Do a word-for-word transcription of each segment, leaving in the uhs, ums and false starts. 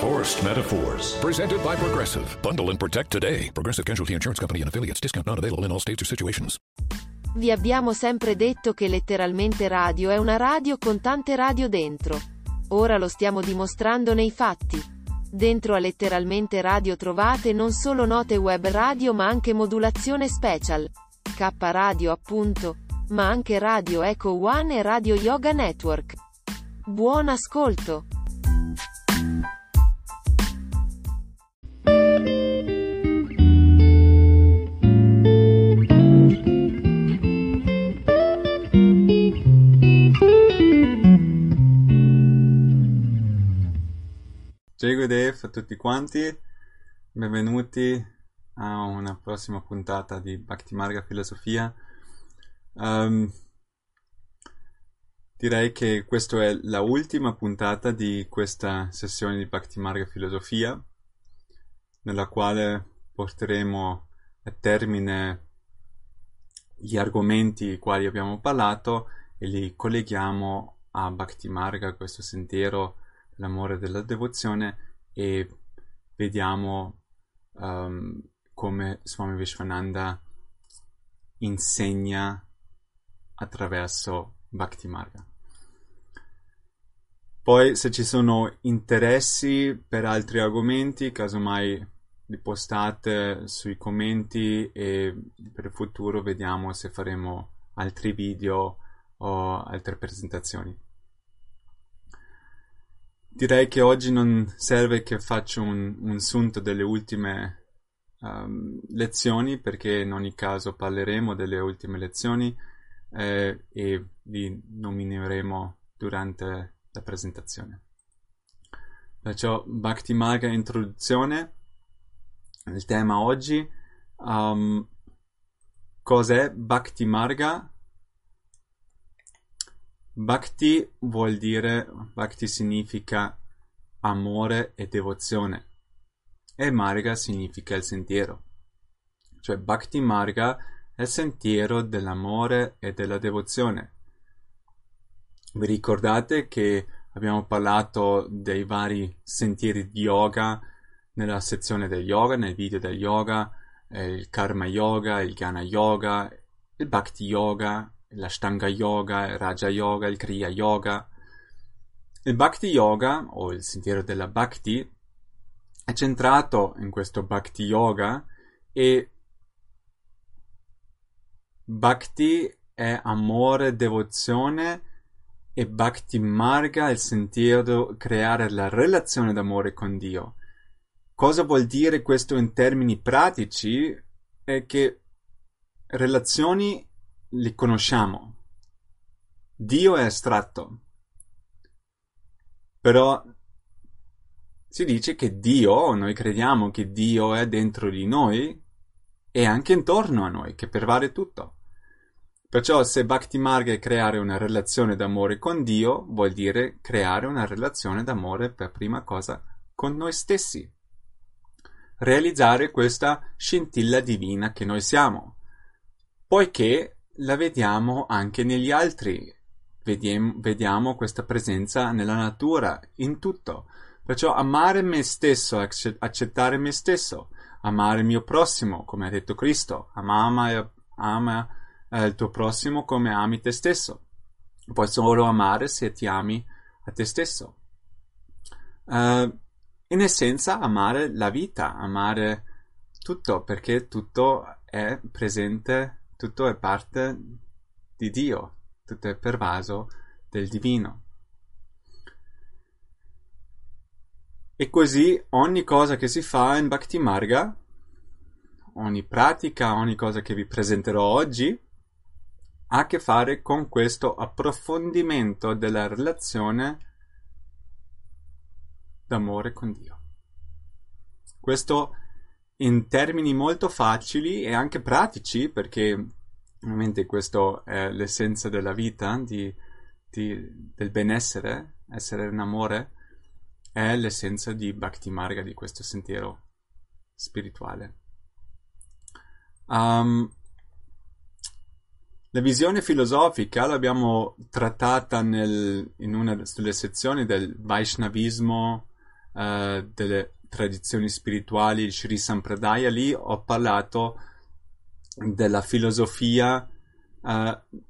Forced Metaphors, presented by Progressive. Bundle and protect today. Progressive Casualty Insurance Company and affiliates. Discount not available in all states or situations. Vi abbiamo sempre detto che letteralmente radio è una radio con tante radio dentro. Ora lo stiamo dimostrando nei fatti. Dentro a letteralmente radio trovate non solo note web radio ma anche modulazione special. Kappa Radio appunto, ma anche Radio Echo One e Radio Yoga Network. Buon ascolto! Ciao a tutti quanti, benvenuti a una prossima puntata di Bhakti Marga Filosofia. Um, direi che questa è la ultima puntata di questa sessione di Bhakti Marga Filosofia, nella quale porteremo a termine gli argomenti di quali abbiamo parlato e li colleghiamo a Bhakti Marga, questo sentiero l'amore della devozione, e vediamo um, come Swami Vishwananda insegna attraverso Bhakti Marga. Poi se ci sono interessi per altri argomenti, casomai li postate sui commenti, e per il futuro vediamo se faremo altri video o altre presentazioni. Direi che oggi non serve che faccio un, un sunto delle ultime um, lezioni, perché in ogni caso parleremo delle ultime lezioni eh, e vi nomineremo durante la presentazione. Perciò Bhakti Marga introduzione, il tema oggi, um, cos'è Bhakti Marga? Bhakti vuol dire, Bhakti significa amore e devozione, e Marga significa il sentiero. Cioè Bhakti Marga è il sentiero dell'amore e della devozione. Vi ricordate che abbiamo parlato dei vari sentieri di yoga nella sezione del yoga, nel video del yoga, eh, il karma yoga, il jnana yoga, il bhakti yoga, l'ashtanga yoga, il raja yoga, il kriya yoga. Il bhakti yoga, o il sentiero della bhakti, è centrato in questo bhakti yoga, e bhakti è amore, devozione, e bhakti marga è il sentiero creare la relazione d'amore con Dio. Cosa vuol dire questo in termini pratici? È che relazioni li conosciamo. Dio è astratto, però si dice che Dio, noi crediamo che Dio è dentro di noi e anche intorno a noi, che pervade tutto. Perciò se Bhakti Marga è creare una relazione d'amore con Dio, vuol dire creare una relazione d'amore per prima cosa con noi stessi, realizzare questa scintilla divina che noi siamo, poiché la vediamo anche negli altri, vediamo, vediamo questa presenza nella natura, in tutto. Perciò amare me stesso, accettare me stesso, amare il mio prossimo, come ha detto Cristo, ama, ama eh, il tuo prossimo come ami te stesso. Puoi solo amare se ti ami a te stesso. Uh, in essenza amare la vita, amare tutto, perché tutto è presente. Tutto è parte di Dio, tutto è pervaso del divino. E così ogni cosa che si fa in Bhakti Marga, ogni pratica, ogni cosa che vi presenterò oggi, ha a che fare con questo approfondimento della relazione d'amore con Dio. Questo in termini molto facili e anche pratici, perché Ovviamente questo è l'essenza della vita, di, di, del benessere, essere in amore, è l'essenza di Bhakti Marga, di questo sentiero spirituale. Um, la visione filosofica l'abbiamo trattata nel, in una delle sezioni del Vaishnavismo, uh, delle tradizioni spirituali, il Sri Sampradaya. Lì ho parlato della filosofia uh,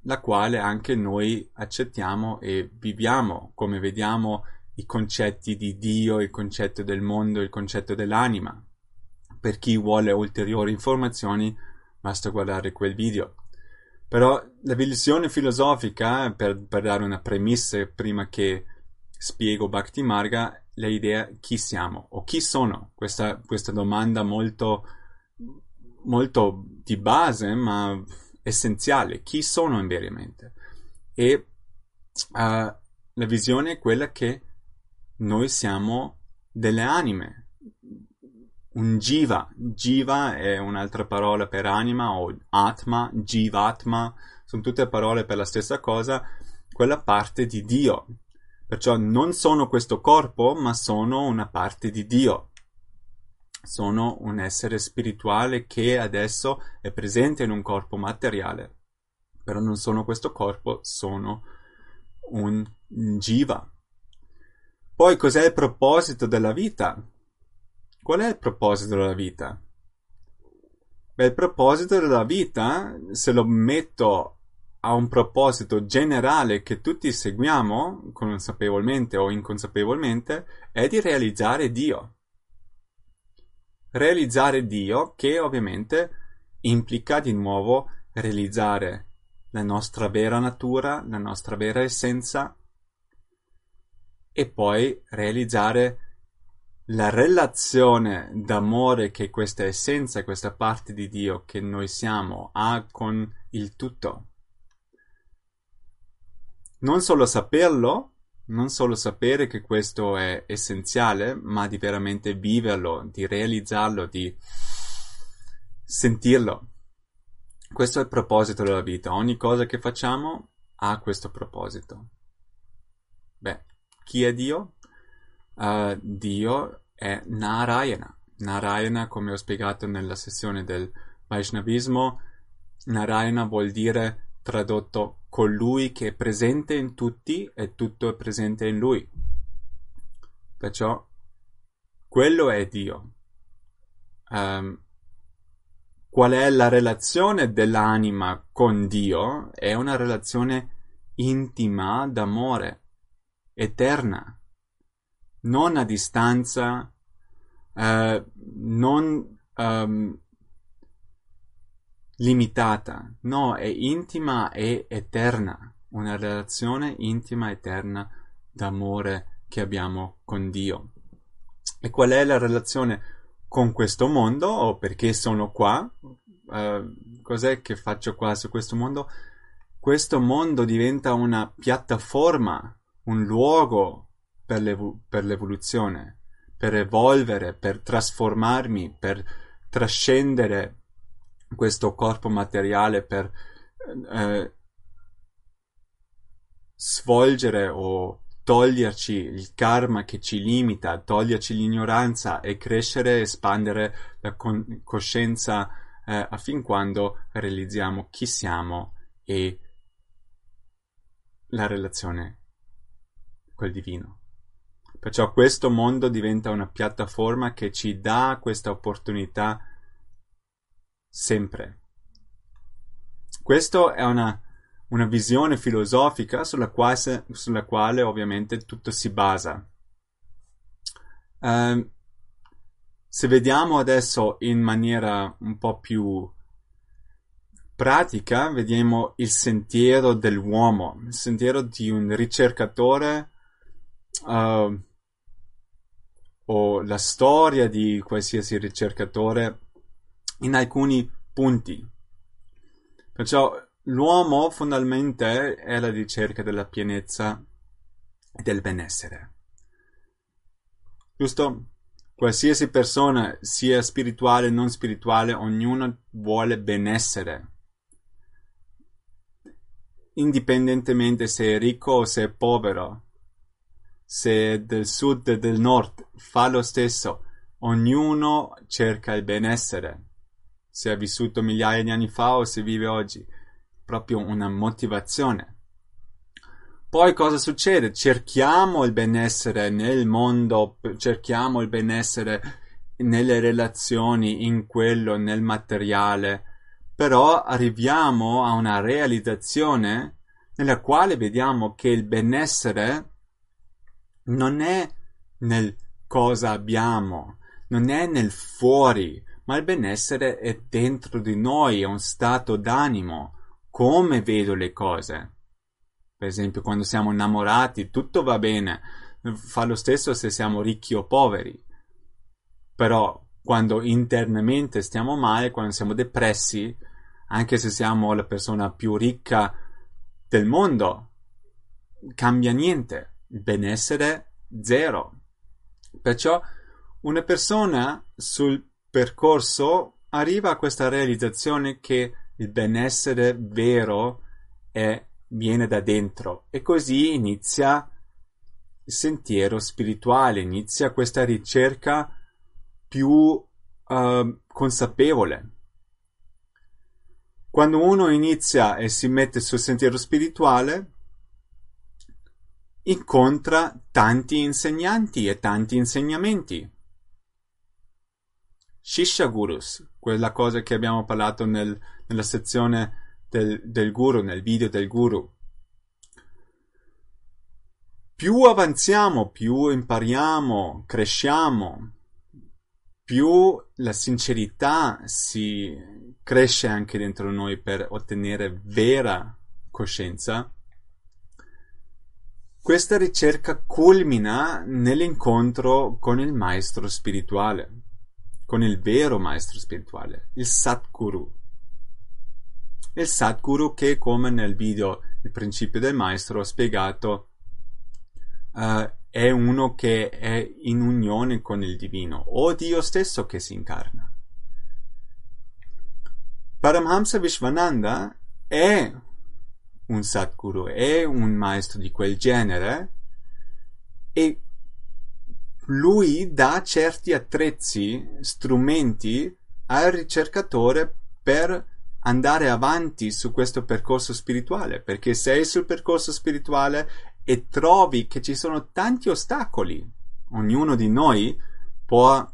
la quale anche noi accettiamo e viviamo, come vediamo i concetti di Dio, il concetto del mondo, il concetto dell'anima. Per chi vuole ulteriori informazioni basta guardare quel video. Però la visione filosofica, per, per dare una premessa prima che spiego Bhakti Marga, l'idea chi siamo o chi sono, questa, questa domanda molto molto di base ma essenziale, chi sono veramente. E uh, la visione è quella che noi siamo delle anime, un jiva. Jiva è un'altra parola per anima, o atma, jivatma, sono tutte parole per la stessa cosa, quella parte di Dio. Perciò non sono questo corpo, ma sono una parte di Dio. Sono un essere spirituale che adesso è presente in un corpo materiale, però non sono questo corpo, sono un jiva. Poi cos'è il proposito della vita? Qual è il proposito della vita? Beh, il proposito della vita, se lo metto a un proposito generale che tutti seguiamo, consapevolmente o inconsapevolmente, è di realizzare Dio. Realizzare Dio, che ovviamente implica di nuovo realizzare la nostra vera natura, la nostra vera essenza, e poi realizzare la relazione d'amore che questa essenza, questa parte di Dio che noi siamo, ha con il tutto. Non solo saperlo, non solo sapere che questo è essenziale, ma di veramente viverlo, di realizzarlo, di sentirlo. Questo è il proposito della vita. Ogni cosa che facciamo ha questo proposito. Beh, chi è Dio? Uh, Dio è Narayana. Narayana, come ho spiegato nella sessione del Vaishnavismo, Narayana vuol dire, tradotto, colui che è presente in tutti e tutto è presente in lui. Perciò quello è Dio. Um, qual è la relazione dell'anima con Dio? È una relazione intima d'amore, eterna, non a distanza, uh, non um, limitata, no, è intima e eterna, una relazione intima e eterna d'amore che abbiamo con Dio. E qual è la relazione con questo mondo, o perché sono qua? Uh, cos'è che faccio qua su questo mondo? Questo mondo diventa una piattaforma, un luogo per, l'evo- per l'evoluzione, per evolvere, per trasformarmi, per trascendere questo corpo materiale, per eh, svolgere o toglierci il karma che ci limita, toglierci l'ignoranza e crescere, espandere la con- coscienza eh, affin quando realizziamo chi siamo e la relazione col divino. Perciò questo mondo diventa una piattaforma che ci dà questa opportunità sempre. Questa è una, una visione filosofica sulla quale, sulla quale ovviamente tutto si basa. Uh, se vediamo adesso in maniera un po' più pratica, vediamo il sentiero dell'uomo, il sentiero di un ricercatore, uh, o la storia di qualsiasi ricercatore in alcuni punti. Perciò l'uomo fondamentalmente è la ricerca della pienezza e del benessere. Giusto? Qualsiasi persona, sia spirituale o non spirituale, ognuno vuole benessere. indipendentemente se è ricco o se è povero, se è del sud o del nord, fa lo stesso. Ognuno cerca il benessere, se ha vissuto migliaia di anni fa o se vive oggi. Proprio una motivazione. Poi cosa succede? Cerchiamo il benessere nel mondo, cerchiamo il benessere nelle relazioni, in quello, nel materiale, però arriviamo a una realizzazione nella quale vediamo che il benessere non è nel cosa abbiamo, non è nel fuori, ma il benessere è dentro di noi, è un stato d'animo, come vedo le cose. Per esempio, quando siamo innamorati, tutto va bene, fa lo stesso se siamo ricchi o poveri. Però quando internamente stiamo male, quando siamo depressi, anche se siamo la persona più ricca del mondo, cambia niente, il benessere zero. Perciò una persona sul percorso arriva a questa realizzazione che il benessere vero è, viene da dentro, e così inizia il sentiero spirituale, inizia questa ricerca più uh, consapevole. Quando uno inizia e si mette sul sentiero spirituale, incontra tanti insegnanti e tanti insegnamenti. Shisha Gurus, quella cosa che abbiamo parlato nel, nella sezione del, del guru, nel video del guru. Più avanziamo, più impariamo, cresciamo, più la sincerità si cresce anche dentro noi per ottenere vera coscienza. Questa ricerca culmina nell'incontro con il maestro spirituale, con il vero maestro spirituale, il Satguru. Il Satguru che, come nel video Il principio del maestro ho spiegato, uh, è uno che è in unione con il divino, o Dio stesso che si incarna. Paramahamsa Vishwananda è un Satguru, è un maestro di quel genere, e lui dà certi attrezzi, strumenti al ricercatore per andare avanti su questo percorso spirituale, perché sei sul percorso spirituale e trovi che ci sono tanti ostacoli. Ognuno di noi può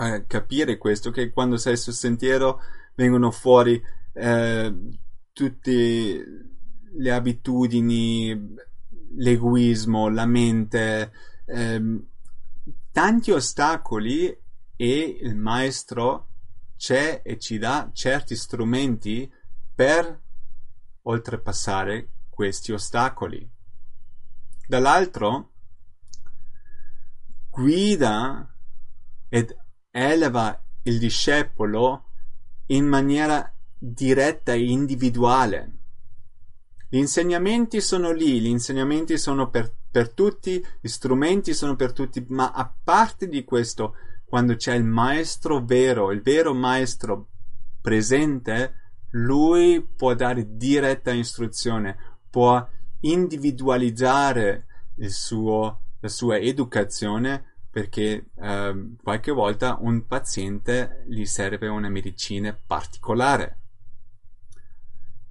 eh, capire questo, che quando sei sul sentiero vengono fuori eh, tutte le abitudini, l'egoismo, la mente, ehm, tanti ostacoli, e il maestro c'è e ci dà certi strumenti per oltrepassare questi ostacoli. Dall'altro guida ed eleva il discepolo in maniera diretta e individuale. Gli insegnamenti sono lì, gli insegnamenti sono per, per tutti, gli strumenti sono per tutti, ma a parte di questo, quando c'è il maestro vero, il vero maestro presente, lui può dare diretta istruzione, può individualizzare il suo, la sua educazione, perché eh, qualche volta un paziente gli serve una medicina particolare.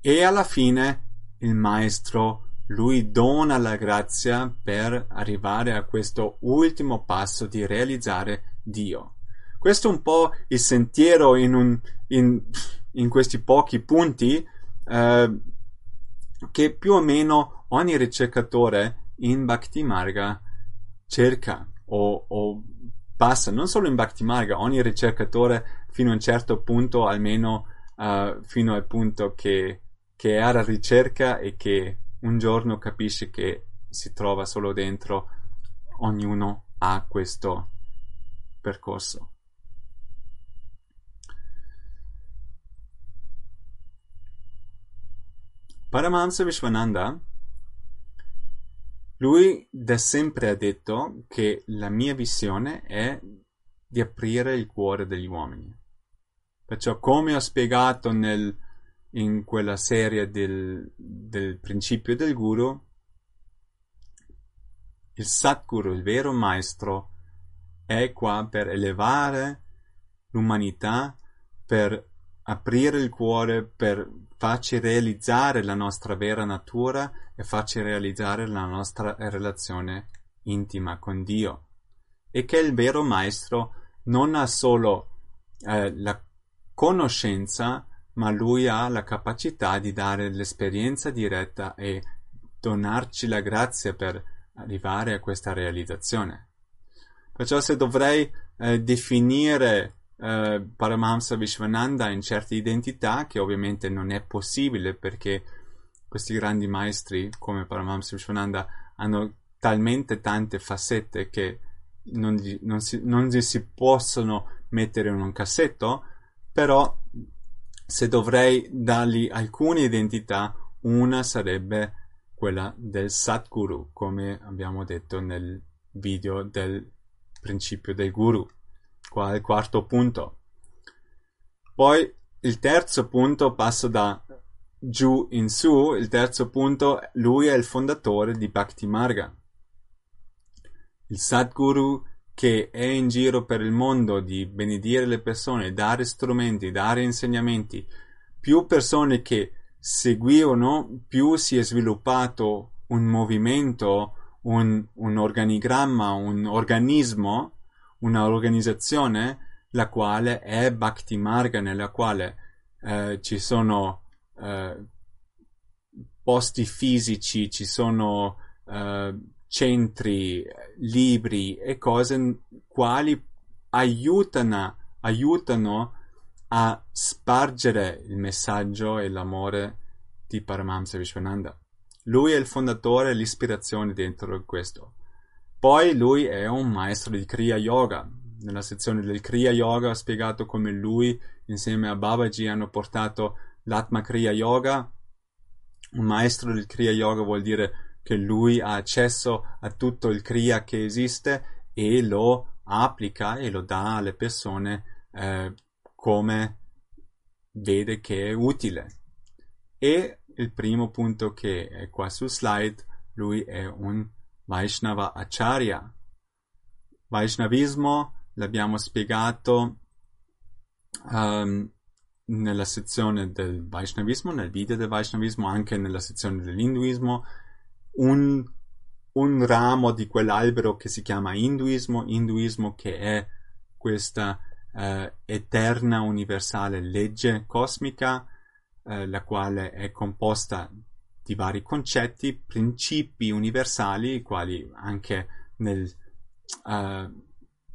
E alla fine il maestro lui dona la grazia per arrivare a questo ultimo passo di realizzare Dio. Questo è un po' il sentiero in, un, in, in questi pochi punti eh, che più o meno ogni ricercatore in Bhakti Marga cerca o, o passa. Non solo in Bhakti Marga, ogni ricercatore fino a un certo punto, almeno eh, fino al punto che che è alla ricerca e che un giorno capisce che si trova solo dentro. Ognuno ha questo percorso. Paramahamsa Vishwananda, lui da sempre ha detto che la mia visione è di aprire il cuore degli uomini. Perciò, come ho spiegato nel in quella serie del, del principio del guru, il Satguru, il vero maestro, è qua per elevare l'umanità, per aprire il cuore, per farci realizzare la nostra vera natura e farci realizzare la nostra relazione intima con Dio. E che il vero maestro non ha solo eh, la conoscenza, ma lui ha la capacità di dare l'esperienza diretta e donarci la grazia per arrivare a questa realizzazione. Perciò se dovrei eh, definire eh, Paramahamsa Vishwananda in certe identità, che ovviamente non è possibile perché questi grandi maestri come Paramahamsa Vishwananda hanno talmente tante facette che non, non, si, non si possono mettere in un cassetto, però se dovrei dargli alcune identità, una sarebbe quella del Satguru, come abbiamo detto nel video del principio del Guru, qua è il quarto punto. Poi il terzo punto, passo da giù in su, il terzo punto, lui è il fondatore di Bhakti Marga. Il Satguru che è in giro per il mondo di benedire le persone, dare strumenti, dare insegnamenti, più persone che seguivano, più si è sviluppato un movimento, un, un organigramma, un organismo, un'organizzazione, la quale è Bhakti Marga, nella quale eh, ci sono eh, posti fisici, ci sono eh, centri, libri e cose quali aiutano, aiutano a spargere il messaggio e l'amore di Paramahamsa Vishwananda. Lui è il fondatore e l'ispirazione dentro questo. Poi lui è un maestro di Kriya Yoga. Nella sezione del Kriya Yoga ho spiegato come lui insieme a Babaji hanno portato l'Atma Kriya Yoga. Un maestro del Kriya Yoga vuol dire che lui ha accesso a tutto il Kriya che esiste e lo applica e lo dà alle persone eh, come vede che è utile. E il primo punto che è qua sul slide, lui è un Vaishnava Acharya. Vaishnavismo l'abbiamo spiegato um, nella sezione del Vaishnavismo, nel video del Vaishnavismo, anche nella sezione dell'Induismo, un, un ramo di quell'albero che si chiama Induismo, Induismo che è questa Uh, eterna universale legge cosmica, uh, la quale è composta di vari concetti, principi universali, i quali anche nel, uh,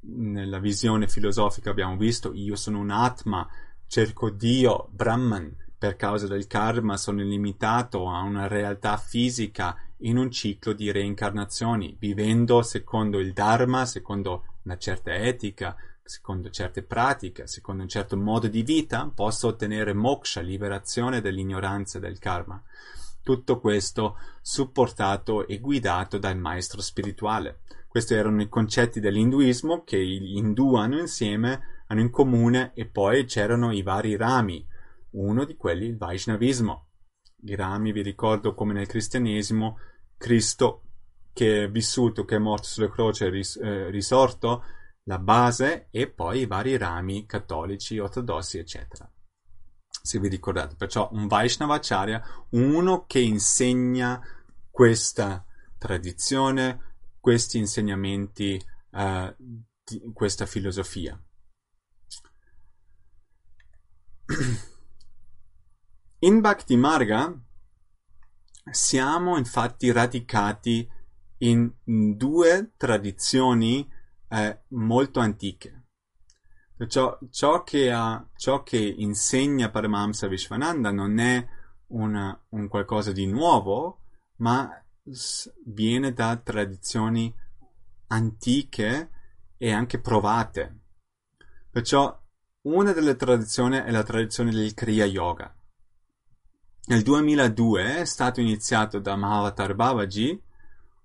nella visione filosofica abbiamo visto. Io sono un Atma, cerco Dio, Brahman, per causa del karma sono limitato a una realtà fisica in un ciclo di reincarnazioni, vivendo secondo il Dharma, secondo una certa etica, secondo certe pratiche, secondo un certo modo di vita, posso ottenere moksha, liberazione dall'ignoranza del karma. Tutto questo supportato e guidato dal maestro spirituale. Questi erano i concetti dell'Induismo che gli Indù hanno insieme, hanno in comune, e poi c'erano i vari rami. Uno di quelli il Vaishnavismo. I rami, vi ricordo, come nel cristianesimo, Cristo che è vissuto, che è morto sulla croce, ris- eh, risorto, la base, e poi i vari rami cattolici, ortodossi, eccetera, se vi ricordate. Perciò un Vaishnavacharya, uno che insegna questa tradizione, questi insegnamenti, uh, di questa filosofia. In Bhakti Marga siamo infatti radicati in due tradizioni Eh, molto antiche. Perciò ciò che, ha, ciò che insegna Paramahamsa Vishwananda non è una, un qualcosa di nuovo, ma viene da tradizioni antiche e anche provate. Perciò una delle tradizioni è la tradizione del Kriya Yoga. Nel duemiladue è stato iniziato da Mahavatar Babaji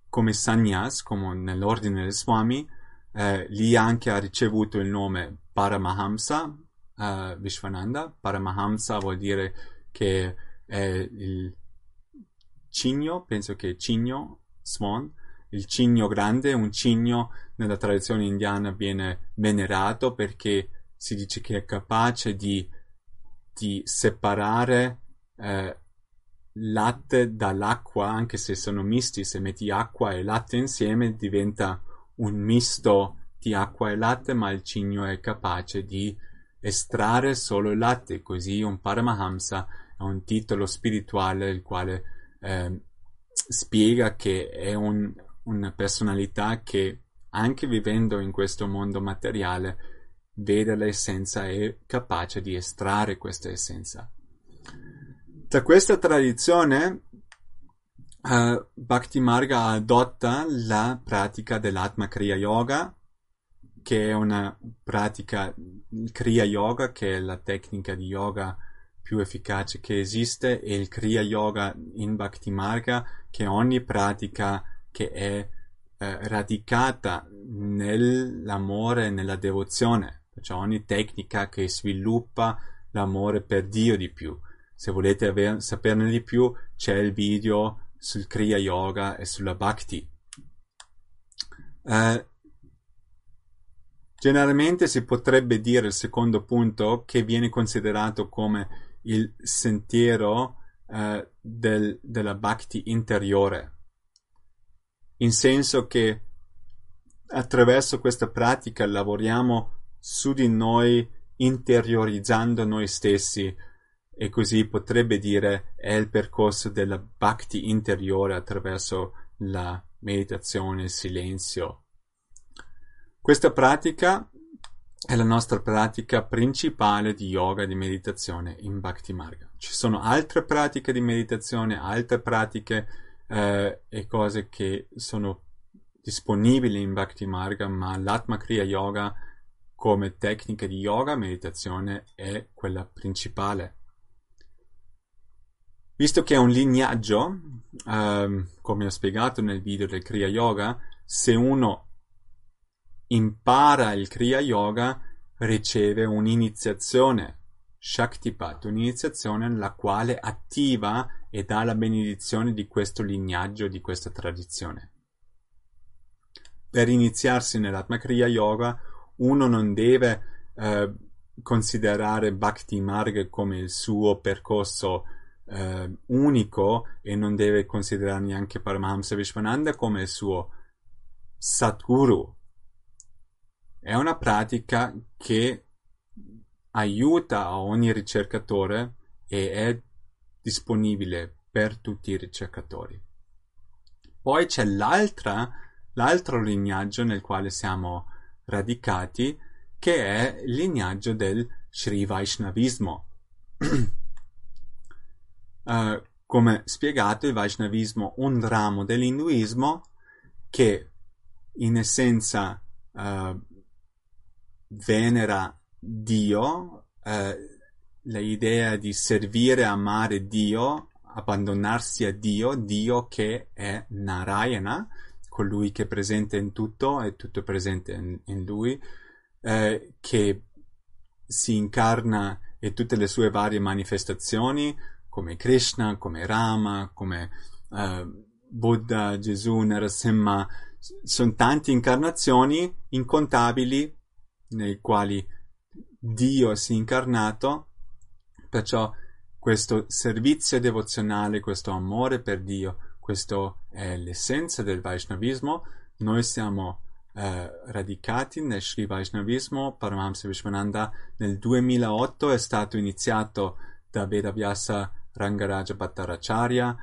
come sannyas, come nell'ordine del Swami. Eh, lì anche ha ricevuto il nome Paramahamsa eh, Vishwananda. Paramahamsa vuol dire che è il cigno, penso che cigno, swan, il cigno grande, un cigno nella tradizione indiana viene venerato perché si dice che è capace di, di separare eh, latte dall'acqua, anche se sono misti, se metti acqua e latte insieme diventa un misto di acqua e latte, ma il cigno è capace di estrarre solo il latte, così un Paramahamsa è un titolo spirituale il quale eh, spiega che è un, una personalità che anche vivendo in questo mondo materiale vede l'essenza e è capace di estrarre questa essenza. Da questa tradizione eh, Bhakti Marga adotta la pratica dell'Atma Kriya Yoga, che è una pratica Kriya Yoga, che è la tecnica di yoga più efficace che esiste, e il Kriya Yoga in Bhakti Marga, che ogni pratica che è eh, radicata nell'amore e nella devozione, cioè ogni tecnica che sviluppa l'amore per Dio di più. Se volete aver, saperne di più, c'è il video sul Kriya Yoga e sulla Bhakti. Eh, Generalmente si potrebbe dire, il secondo punto, che viene considerato come il sentiero eh, del, della Bhakti interiore, in senso che attraverso questa pratica lavoriamo su di noi, interiorizzando noi stessi, e così potrebbe dire è il percorso della Bhakti interiore attraverso la meditazione, il silenzio. Questa pratica è la nostra pratica principale di yoga, di meditazione in Bhakti Marga. Ci sono altre pratiche di meditazione, altre pratiche eh, e cose che sono disponibili in Bhakti Marga, ma l'Atma Kriya Yoga come tecnica di yoga, meditazione, è quella principale. Visto che è un lignaggio, eh, come ho spiegato nel video del Kriya Yoga, se uno impara il Kriya Yoga, riceve un'iniziazione, Shaktipat, un'iniziazione la quale attiva e dà la benedizione di questo lignaggio, di questa tradizione. Per iniziarsi nell'Atma Kriya Yoga, uno non deve eh, considerare Bhakti Marga come il suo percorso eh, unico, e non deve considerare neanche Paramahamsa Vishwananda come il suo Satguru. È una pratica che aiuta ogni ricercatore e è disponibile per tutti i ricercatori. Poi c'è l'altra, l'altro lignaggio nel quale siamo radicati, che è il lignaggio del Sri Vaishnavismo. uh, come spiegato, il Vaishnavismo è un ramo dell'induismo che in essenza uh, venera Dio, eh, l'idea di servire, amare Dio, abbandonarsi a Dio, Dio che è Narayana, colui che è presente in tutto, è tutto presente in, in Lui, eh, che si incarna in tutte le sue varie manifestazioni, come Krishna, come Rama, come eh, Buddha, Gesù, Narasimha. Sono tante incarnazioni incontabili nei quali Dio si è incarnato, perciò questo servizio devozionale, questo amore per Dio, questo è l'essenza del Vaishnavismo. Noi siamo eh, radicati nel Sri Vaishnavismo. Paramahamsa Vishwananda nel duemilaotto è stato iniziato da Vedavyasa Rangaraja Bhattaracharya,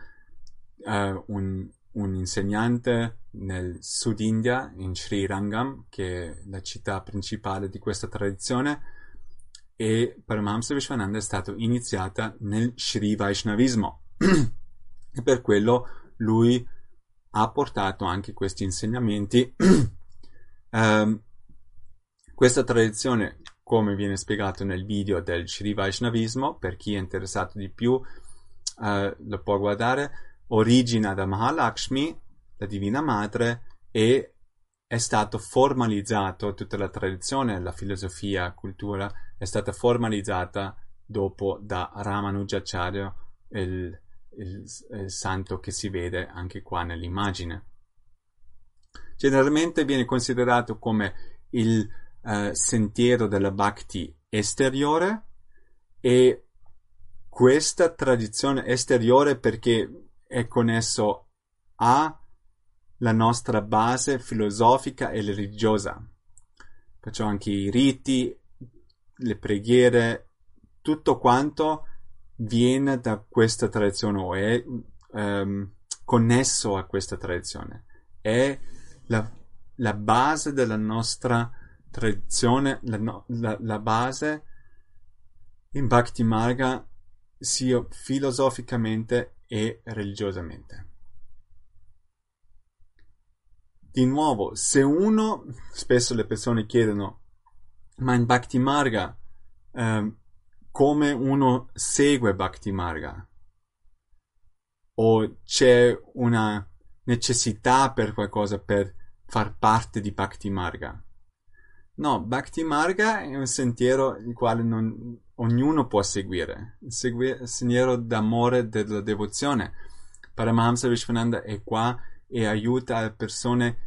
eh, un, un insegnante nel Sud India, in Srirangam, che è la città principale di questa tradizione, e Paramahamsa Vishwananda è stata iniziata nel Sri Vaishnavismo e per quello lui ha portato anche questi insegnamenti. um, questa tradizione, come viene spiegato nel video del Sri Vaishnavismo, per chi è interessato di più uh, lo può guardare, origina da Mahalakshmi, la Divina Madre, e è stato formalizzato, tutta la tradizione, la filosofia, la cultura, è stata formalizzata dopo da Ramanujacharya, il, il, il santo che si vede anche qua nell'immagine. Generalmente viene considerato come il eh, sentiero della Bhakti esteriore, e questa tradizione esteriore perché è connesso alla nostra base filosofica e religiosa. Perciò anche i riti, le preghiere, tutto quanto viene da questa tradizione o è ehm, connesso a questa tradizione. È la, la base della nostra tradizione, la, no, la, la base in Bhakti Marga sia filosoficamente e religiosamente. Di nuovo, se uno, spesso le persone chiedono, ma in Bhakti Marga eh, come uno segue Bhakti Marga? O c'è una necessità per qualcosa per far parte di Bhakti Marga? No, Bhakti Marga è un sentiero il quale non, ognuno può seguire, il segui- sentiero d'amore della devozione. Paramahamsa Vishwananda è qua e aiuta le persone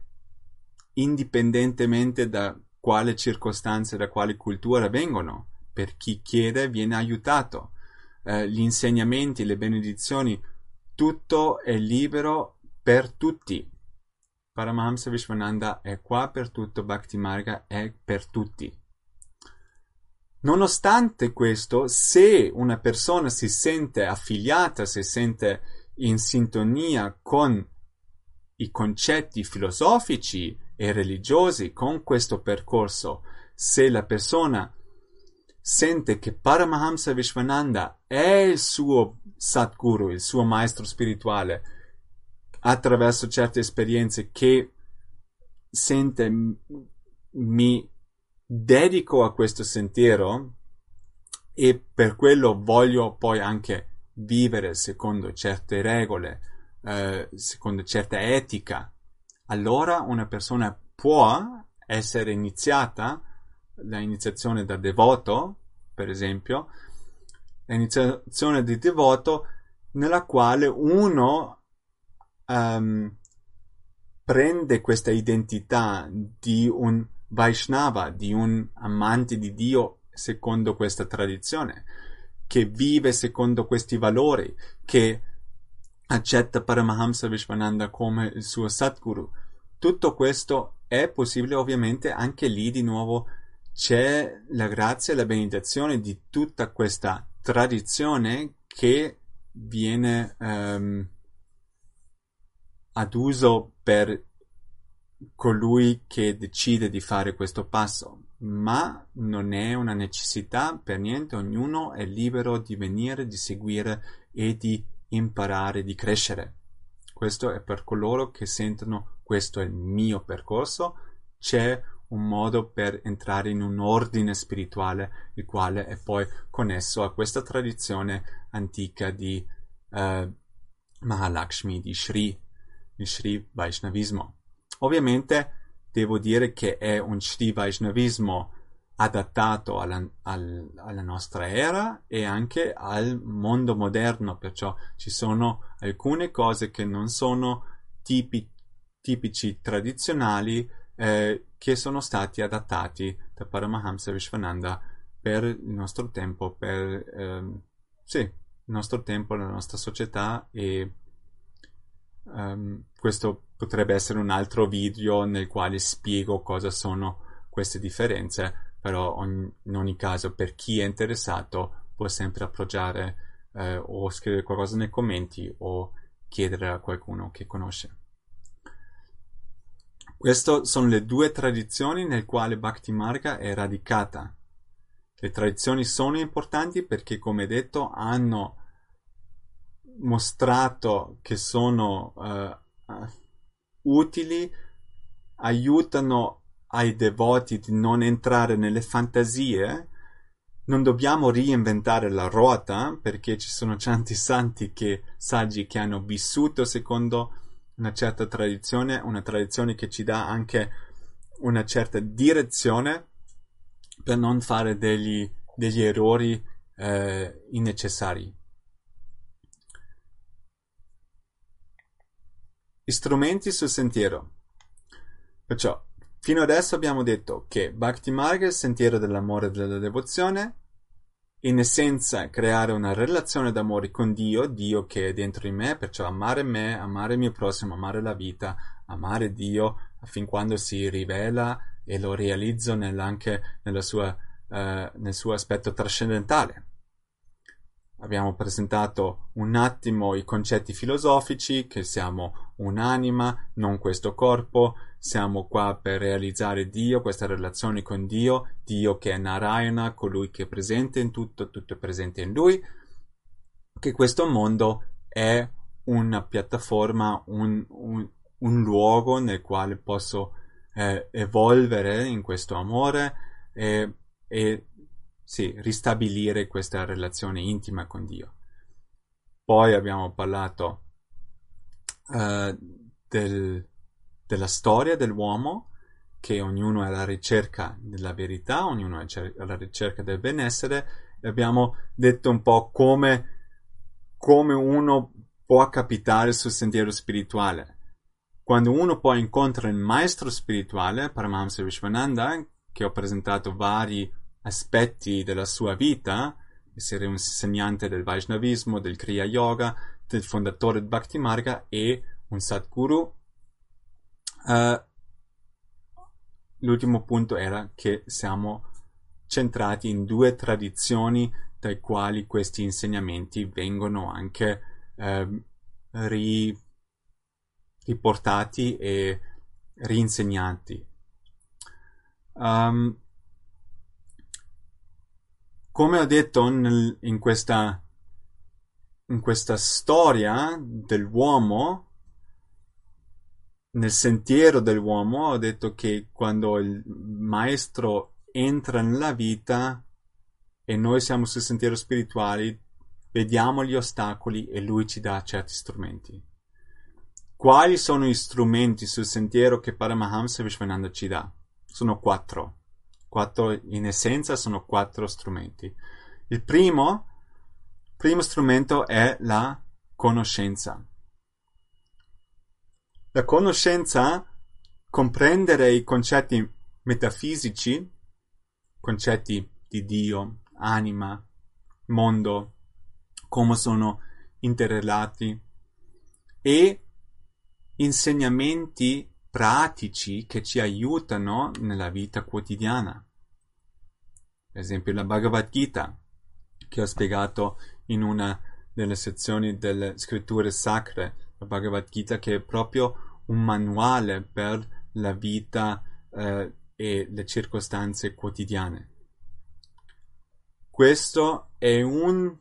indipendentemente da quale circostanze, da quale cultura vengono. Per chi chiede viene aiutato. Eh, gli insegnamenti, le benedizioni, tutto è libero per tutti. Paramahamsa Vishwananda è qua per tutto, Bhakti Marga è per tutti. Nonostante questo, se una persona si sente affiliata, si sente in sintonia con i concetti filosofici e religiosi, con questo percorso, se la persona sente che Paramahamsa Vishwananda è il suo Satguru, il suo maestro spirituale, attraverso certe esperienze che sente mi dedico a questo sentiero e per quello voglio poi anche vivere secondo certe regole, eh, secondo certa etica, allora una persona può essere iniziata, la iniziazione da devoto, per esempio, l'iniziazione di devoto nella quale uno um, prende questa identità di un Vaishnava, di un amante di Dio secondo questa tradizione, che vive secondo questi valori, che accetta Paramahamsa Vishwananda come il suo Satguru. Tutto questo è possibile ovviamente anche lì di nuovo c'è la grazia e la benedizione di tutta questa tradizione che viene um, ad uso per colui che decide di fare questo passo, ma non è una necessità per niente, ognuno è libero di venire, di seguire e di imparare, di crescere. Questo è per coloro che sentono questo è il mio percorso, c'è un modo per entrare in un ordine spirituale il quale è poi connesso a questa tradizione antica di eh, Mahalakshmi, di Shri, di Sri Vaishnavismo. Ovviamente devo dire che è un Sri Vaishnavismo adattato alla, al, alla nostra era e anche al mondo moderno, perciò ci sono alcune cose che non sono tipi, tipici tradizionali eh, che sono stati adattati da Paramahamsa Vishwananda per il nostro tempo, per ehm, sì, il nostro tempo, la nostra società e ehm, questo potrebbe essere un altro video nel quale spiego cosa sono queste differenze, però in ogni caso per chi è interessato può sempre appoggiare eh, o scrivere qualcosa nei commenti o chiedere a qualcuno che conosce. Queste sono le due tradizioni nel quale Bhakti Marga è radicata. Le tradizioni sono importanti perché, come detto, hanno mostrato che sono eh, utili, aiutano ai devoti di non entrare nelle fantasie. Non dobbiamo reinventare la ruota perché ci sono tanti santi che, saggi che hanno vissuto secondo una certa tradizione, una tradizione che ci dà anche una certa direzione per non fare degli, degli errori eh, innecessari. Strumenti sul sentiero. Perciò, fino adesso abbiamo detto che Bhakti Marga è il sentiero dell'amore e della devozione, in essenza creare una relazione d'amore con Dio, Dio che è dentro di me, perciò amare me, amare il mio prossimo, amare la vita, amare Dio fin quando si rivela e lo realizzo nel, anche nella sua, eh, nel suo aspetto trascendentale. Abbiamo presentato un attimo i concetti filosofici, che siamo un'anima, non questo corpo, siamo qua per realizzare Dio, questa relazione con Dio, Dio che è Narayana, colui che è presente in tutto, tutto è presente in Lui, che questo mondo è una piattaforma, un, un, un luogo nel quale posso eh, evolvere in questo amore e, e Sì, ristabilire questa relazione intima con Dio. Poi abbiamo parlato uh, del, della storia dell'uomo, che ognuno è alla ricerca della verità, ognuno è alla ricerca del benessere, e abbiamo detto un po' come, come uno può capitare sul sentiero spirituale. Quando uno poi incontra il maestro spirituale, Paramahamsa Vishwananda, che ho presentato vari aspetti della sua vita, essere un insegnante del Vaishnavismo, del Kriya Yoga, del fondatore del Bhakti Marga e un Sadguru. Uh, l'ultimo punto era che siamo centrati in due tradizioni dai quali questi insegnamenti vengono anche uh, ri, riportati e rinsegnati. Um, Come ho detto nel, in, questa, in questa storia dell'uomo, nel sentiero dell'uomo, ho detto che quando il maestro entra nella vita e noi siamo sul sentiero spirituale, vediamo gli ostacoli e lui ci dà certi strumenti. Quali sono gli strumenti sul sentiero che Paramahamsa Vishwananda ci dà? Sono quattro. Quattro, in essenza sono quattro strumenti. Il primo, primo strumento è la conoscenza. La conoscenza, comprendere i concetti metafisici, concetti di Dio, anima, mondo, come sono interrelati, e insegnamenti pratici che ci aiutano nella vita quotidiana. Per esempio la Bhagavad Gita, che ho spiegato in una delle sezioni delle scritture sacre, la Bhagavad Gita che è proprio un manuale per la vita eh, e le circostanze quotidiane. Questo è un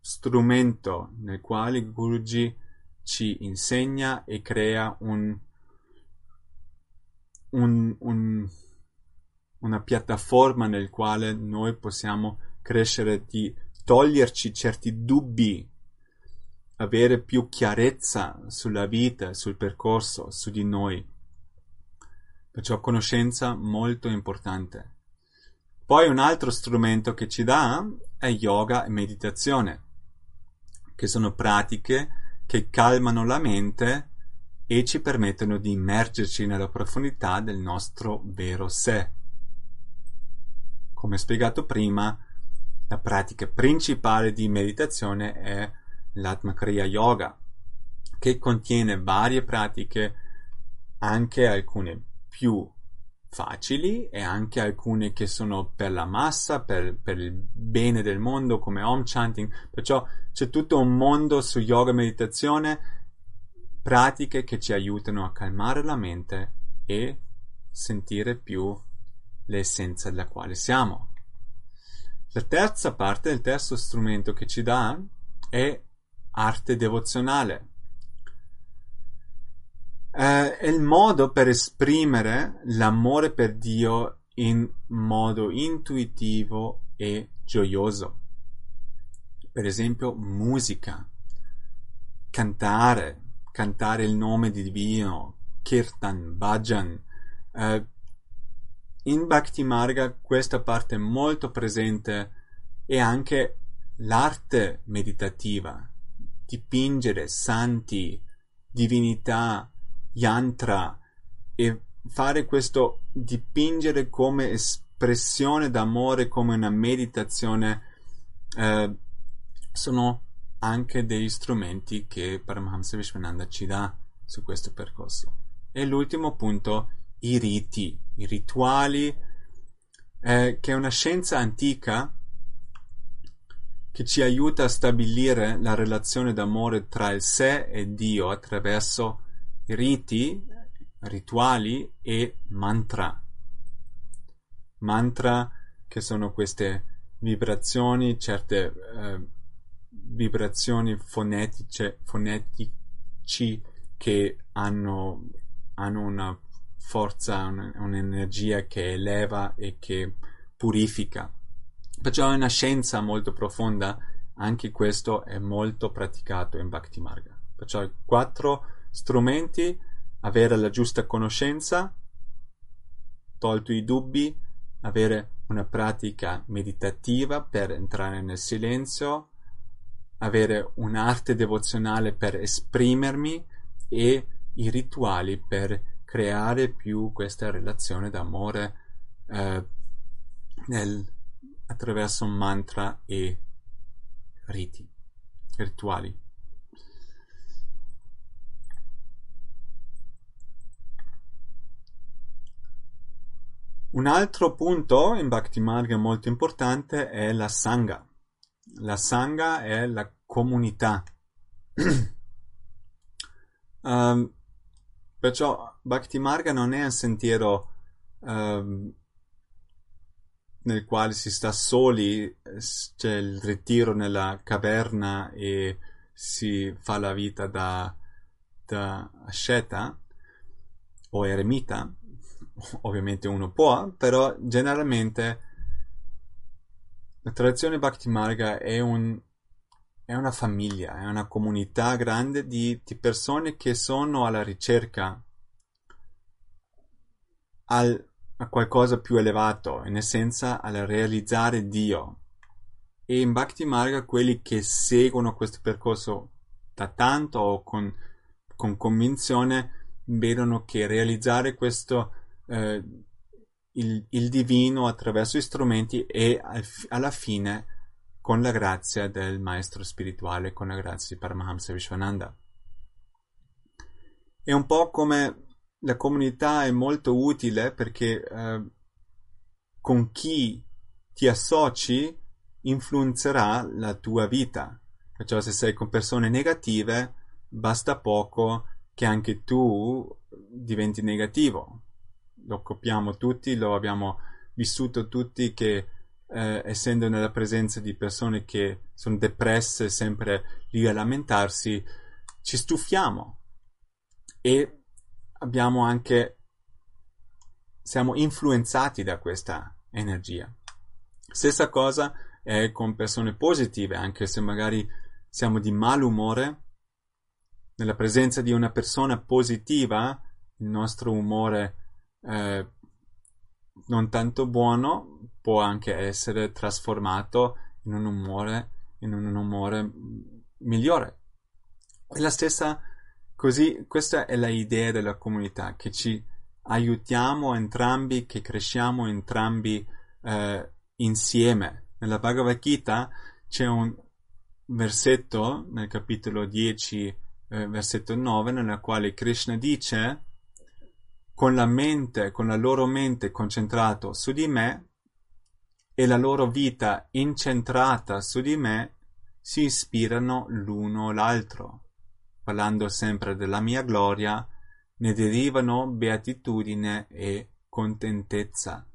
strumento nel quale Guruji ci insegna e crea un Un, un, una piattaforma nel quale noi possiamo crescere, di toglierci certi dubbi, avere più chiarezza sulla vita, sul percorso, su di noi. Perciò conoscenza molto importante. Poi un altro strumento che ci dà è yoga e meditazione, che sono pratiche che calmano la mente e ci permettono di immergerci nella profondità del nostro vero sé. Come spiegato prima, la pratica principale di meditazione è l'Atmakriya Yoga, che contiene varie pratiche, anche alcune più facili e anche alcune che sono per la massa, per, per il bene del mondo, come Om Chanting. Perciò c'è tutto un mondo su yoga e meditazione, pratiche che ci aiutano a calmare la mente e sentire più l'essenza della quale siamo. La terza parte, il terzo strumento che ci dà è arte devozionale. Eh, è il modo per esprimere l'amore per Dio in modo intuitivo e gioioso. Per esempio, musica, cantare, cantare il nome di Dio, kirtan, bhajan. Eh, in Bhakti Marga questa parte è molto presente, e anche l'arte meditativa, dipingere santi, divinità, yantra e fare questo, dipingere come espressione d'amore, come una meditazione, eh, sono anche degli strumenti che Paramahamsa Vishwananda ci dà su questo percorso. E l'ultimo punto, i riti, i rituali, eh, che è una scienza antica che ci aiuta a stabilire la relazione d'amore tra il sé e Dio attraverso i riti, rituali e mantra. Mantra che sono queste vibrazioni, certe eh, vibrazioni fonetiche, fonetici che hanno, hanno una forza, un, un'energia che eleva e che purifica. Perciò è una scienza molto profonda, anche questo è molto praticato in Bhakti Marga. Perciò i quattro strumenti: avere la giusta conoscenza, tolto i dubbi, avere una pratica meditativa per entrare nel silenzio, avere un'arte devozionale per esprimermi e i rituali per creare più questa relazione d'amore eh, nel, attraverso mantra e riti, rituali. Un altro punto in Bhakti Marga molto importante è la sangha. La sangha è la comunità. um, perciò Bhakti Marga non è un sentiero um, nel quale si sta soli, c'è il ritiro nella caverna e si fa la vita da, da asceta o eremita. Ovviamente uno può, però generalmente la tradizione Bhakti Marga è, un, è una famiglia, è una comunità grande di, di persone che sono alla ricerca al, a qualcosa più elevato, in essenza al realizzare Dio. E in Bhakti Marga quelli che seguono questo percorso da tanto o con, con convinzione vedono che realizzare questo Uh, il, il divino attraverso gli strumenti e al, alla fine con la grazia del maestro spirituale, con la grazia di Paramahamsa Vishwananda. È un po' come la comunità è molto utile perché uh, con chi ti associ influenzerà la tua vita. Perciò se sei con persone negative basta poco che anche tu diventi negativo. Lo copiamo tutti, lo abbiamo vissuto tutti, che eh, essendo nella presenza di persone che sono depresse, sempre lì a lamentarsi, ci stufiamo e abbiamo anche, siamo influenzati da questa energia. Stessa cosa è con persone positive, anche se magari siamo di malumore, nella presenza di una persona positiva il nostro umore Eh, non tanto buono può anche essere trasformato in un umore in un umore migliore. E la stessa così, questa è la idea della comunità, che ci aiutiamo entrambi, che cresciamo entrambi eh, insieme. Nella Bhagavad Gita c'è un versetto nel capitolo dieci eh, versetto nove nella quale Krishna dice: con la mente, con la loro mente concentrato su di me e la loro vita incentrata su di me, si ispirano l'uno l'altro. Parlando sempre della mia gloria, ne derivano beatitudine e contentezza.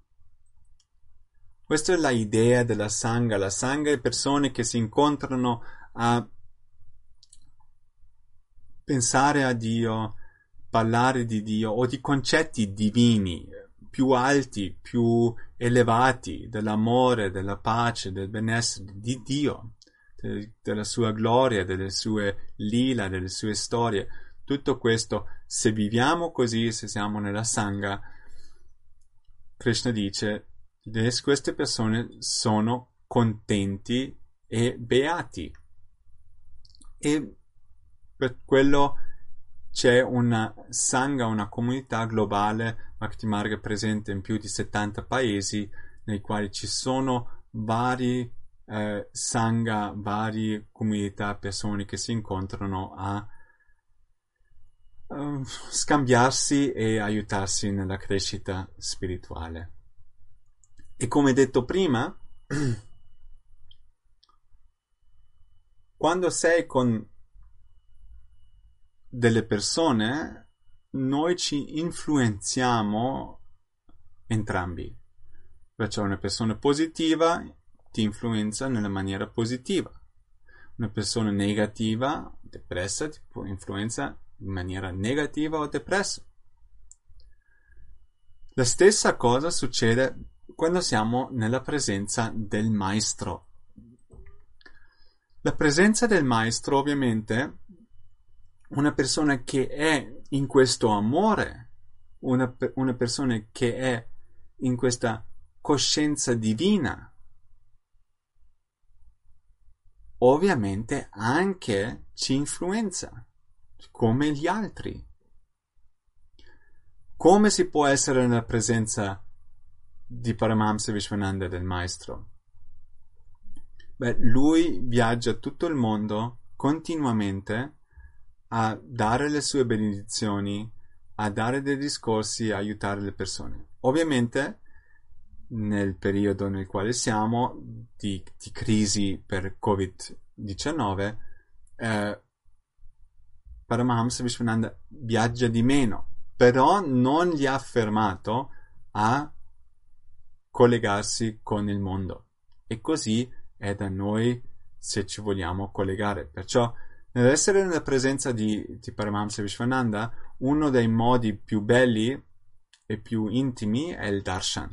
Questa è la idea della sangha. La sangha è persone che si incontrano a pensare a Dio, parlare di Dio o di concetti divini più alti, più elevati, dell'amore, della pace, del benessere di Dio, de- della sua gloria, delle sue lila, delle sue storie. Tutto questo, se viviamo così, se siamo nella sangha, Krishna dice che queste persone sono contenti e beati. E per quello c'è una sangha, una comunità globale Bhakti Marga presente in più di settanta paesi, nei quali ci sono vari eh, sangha, varie comunità, persone che si incontrano a eh, scambiarsi e aiutarsi nella crescita spirituale. E come detto prima, quando sei con delle persone, noi ci influenziamo entrambi. Perciò una persona positiva ti influenza nella maniera positiva. Una persona negativa, depressa, ti influenza in maniera negativa o depressa. La stessa cosa succede quando siamo nella presenza del maestro. La presenza del maestro, ovviamente, una persona che è in questo amore, una, una persona che è in questa coscienza divina, ovviamente anche ci influenza, come gli altri. Come si può essere nella presenza di Paramahamsa Vishwananda, del maestro? Beh, lui viaggia tutto il mondo continuamente a dare le sue benedizioni, a dare dei discorsi, a aiutare le persone. Ovviamente nel periodo nel quale siamo di, di crisi per covid diciannove, eh, Paramahamsa Vishwananda viaggia di meno, però non gli ha fermato a collegarsi con il mondo, e così è da noi se ci vogliamo collegare. Perciò nell'essere nella presenza di, di Paramahamsa Vishwananda, uno dei modi più belli e più intimi è il darshan.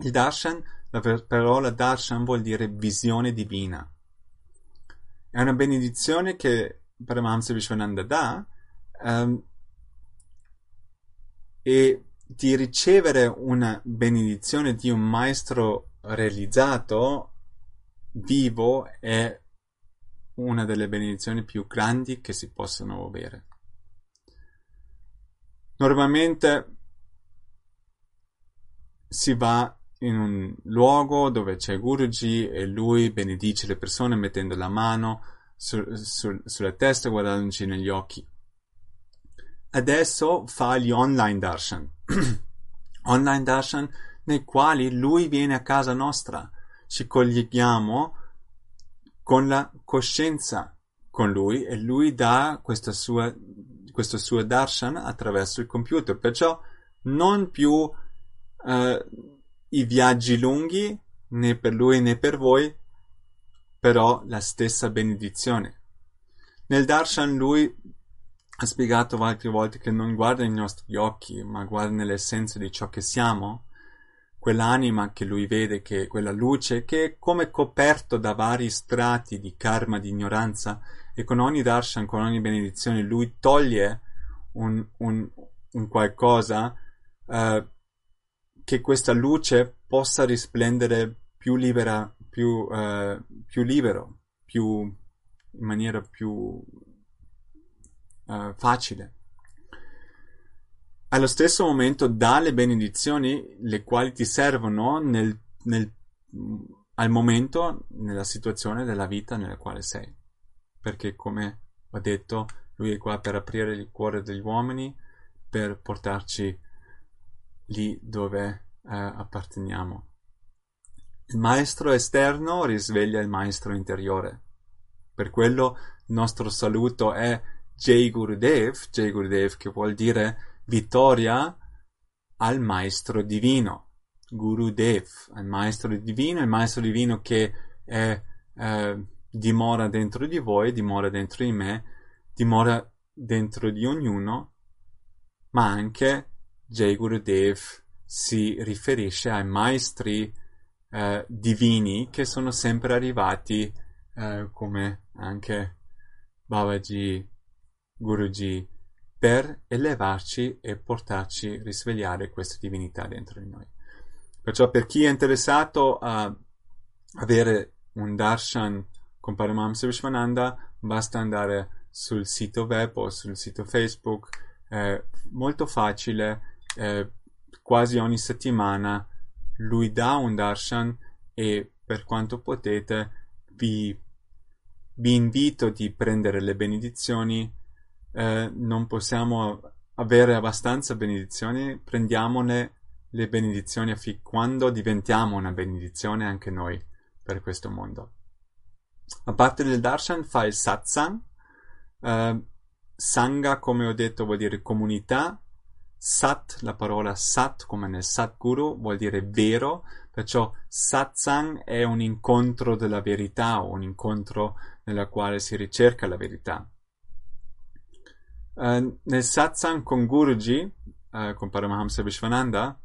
Il darshan, la parola darshan vuol dire visione divina. È una benedizione che Paramahamsa Vishwananda dà, um, e di ricevere una benedizione di un maestro realizzato, vivo, è una delle benedizioni più grandi che si possono avere. Normalmente si va in un luogo dove c'è Guruji e lui benedice le persone mettendo la mano su, su, sulla testa, guardandoci negli occhi. Adesso fa gli online darshan, online darshan nei quali lui viene a casa nostra, ci colleghiamo con la coscienza con lui e lui dà questa sua, questo suo darshan attraverso il computer. Perciò non più eh, i viaggi lunghi, né per lui né per voi, però la stessa benedizione. Nel darshan lui ha spiegato varie volte che non guarda i nostri occhi, ma guarda nell'essenza di ciò che siamo, quell'anima che lui vede, che quella luce, che è come coperto da vari strati di karma, di ignoranza, e con ogni darshan, con ogni benedizione, lui toglie un, un, un qualcosa eh, che questa luce possa risplendere più libera, più, eh, più libero, più, in maniera più Uh, facile. Allo stesso momento dà le benedizioni, le quali ti servono nel, nel, al momento, nella situazione della vita nella quale sei, perché come ho detto lui è qua per aprire il cuore degli uomini, per portarci lì dove uh, apparteniamo. Il maestro esterno risveglia il maestro interiore, per quello il nostro saluto è Jai Gurudev, Jai Gurudev, che vuol dire vittoria al maestro divino, Gurudev, al maestro divino, il maestro divino che è, eh, dimora dentro di voi, dimora dentro di me, dimora dentro di ognuno, ma anche Jai Gurudev si riferisce ai maestri eh, divini che sono sempre arrivati, eh, come anche Babaji, Guruji, per elevarci e portarci a risvegliare questa divinità dentro di noi. Perciò per chi è interessato a avere un darshan con Paramahamsa Vishwananda, basta andare sul sito web o sul sito Facebook, eh, molto facile, eh, quasi ogni settimana lui dà un darshan e per quanto potete vi, vi invito di prendere le benedizioni. Eh, non possiamo avere abbastanza benedizioni, prendiamone le benedizioni fin quando diventiamo una benedizione anche noi per questo mondo. A parte del darshan fa il satsang. eh, Sangha, come ho detto, vuol dire comunità. Sat, la parola sat, come nel Satguru, vuol dire vero, perciò satsang è un incontro della verità, o un incontro nella quale si ricerca la verità. Uh, nel satsang con Guruji, uh, con Paramahamsa Vishwananda,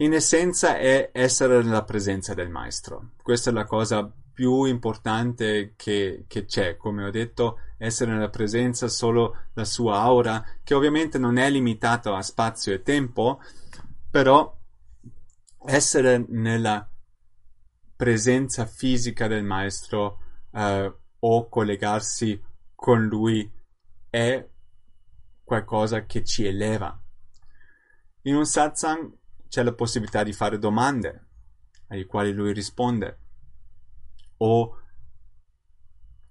in essenza è essere nella presenza del maestro. Questa è la cosa più importante che, che c'è, come ho detto, essere nella presenza, solo la sua aura, che ovviamente non è limitata a spazio e tempo, però essere nella presenza fisica del maestro, eh, o collegarsi con lui, è qualcosa che ci eleva. In un satsang c'è la possibilità di fare domande alle quali lui risponde, o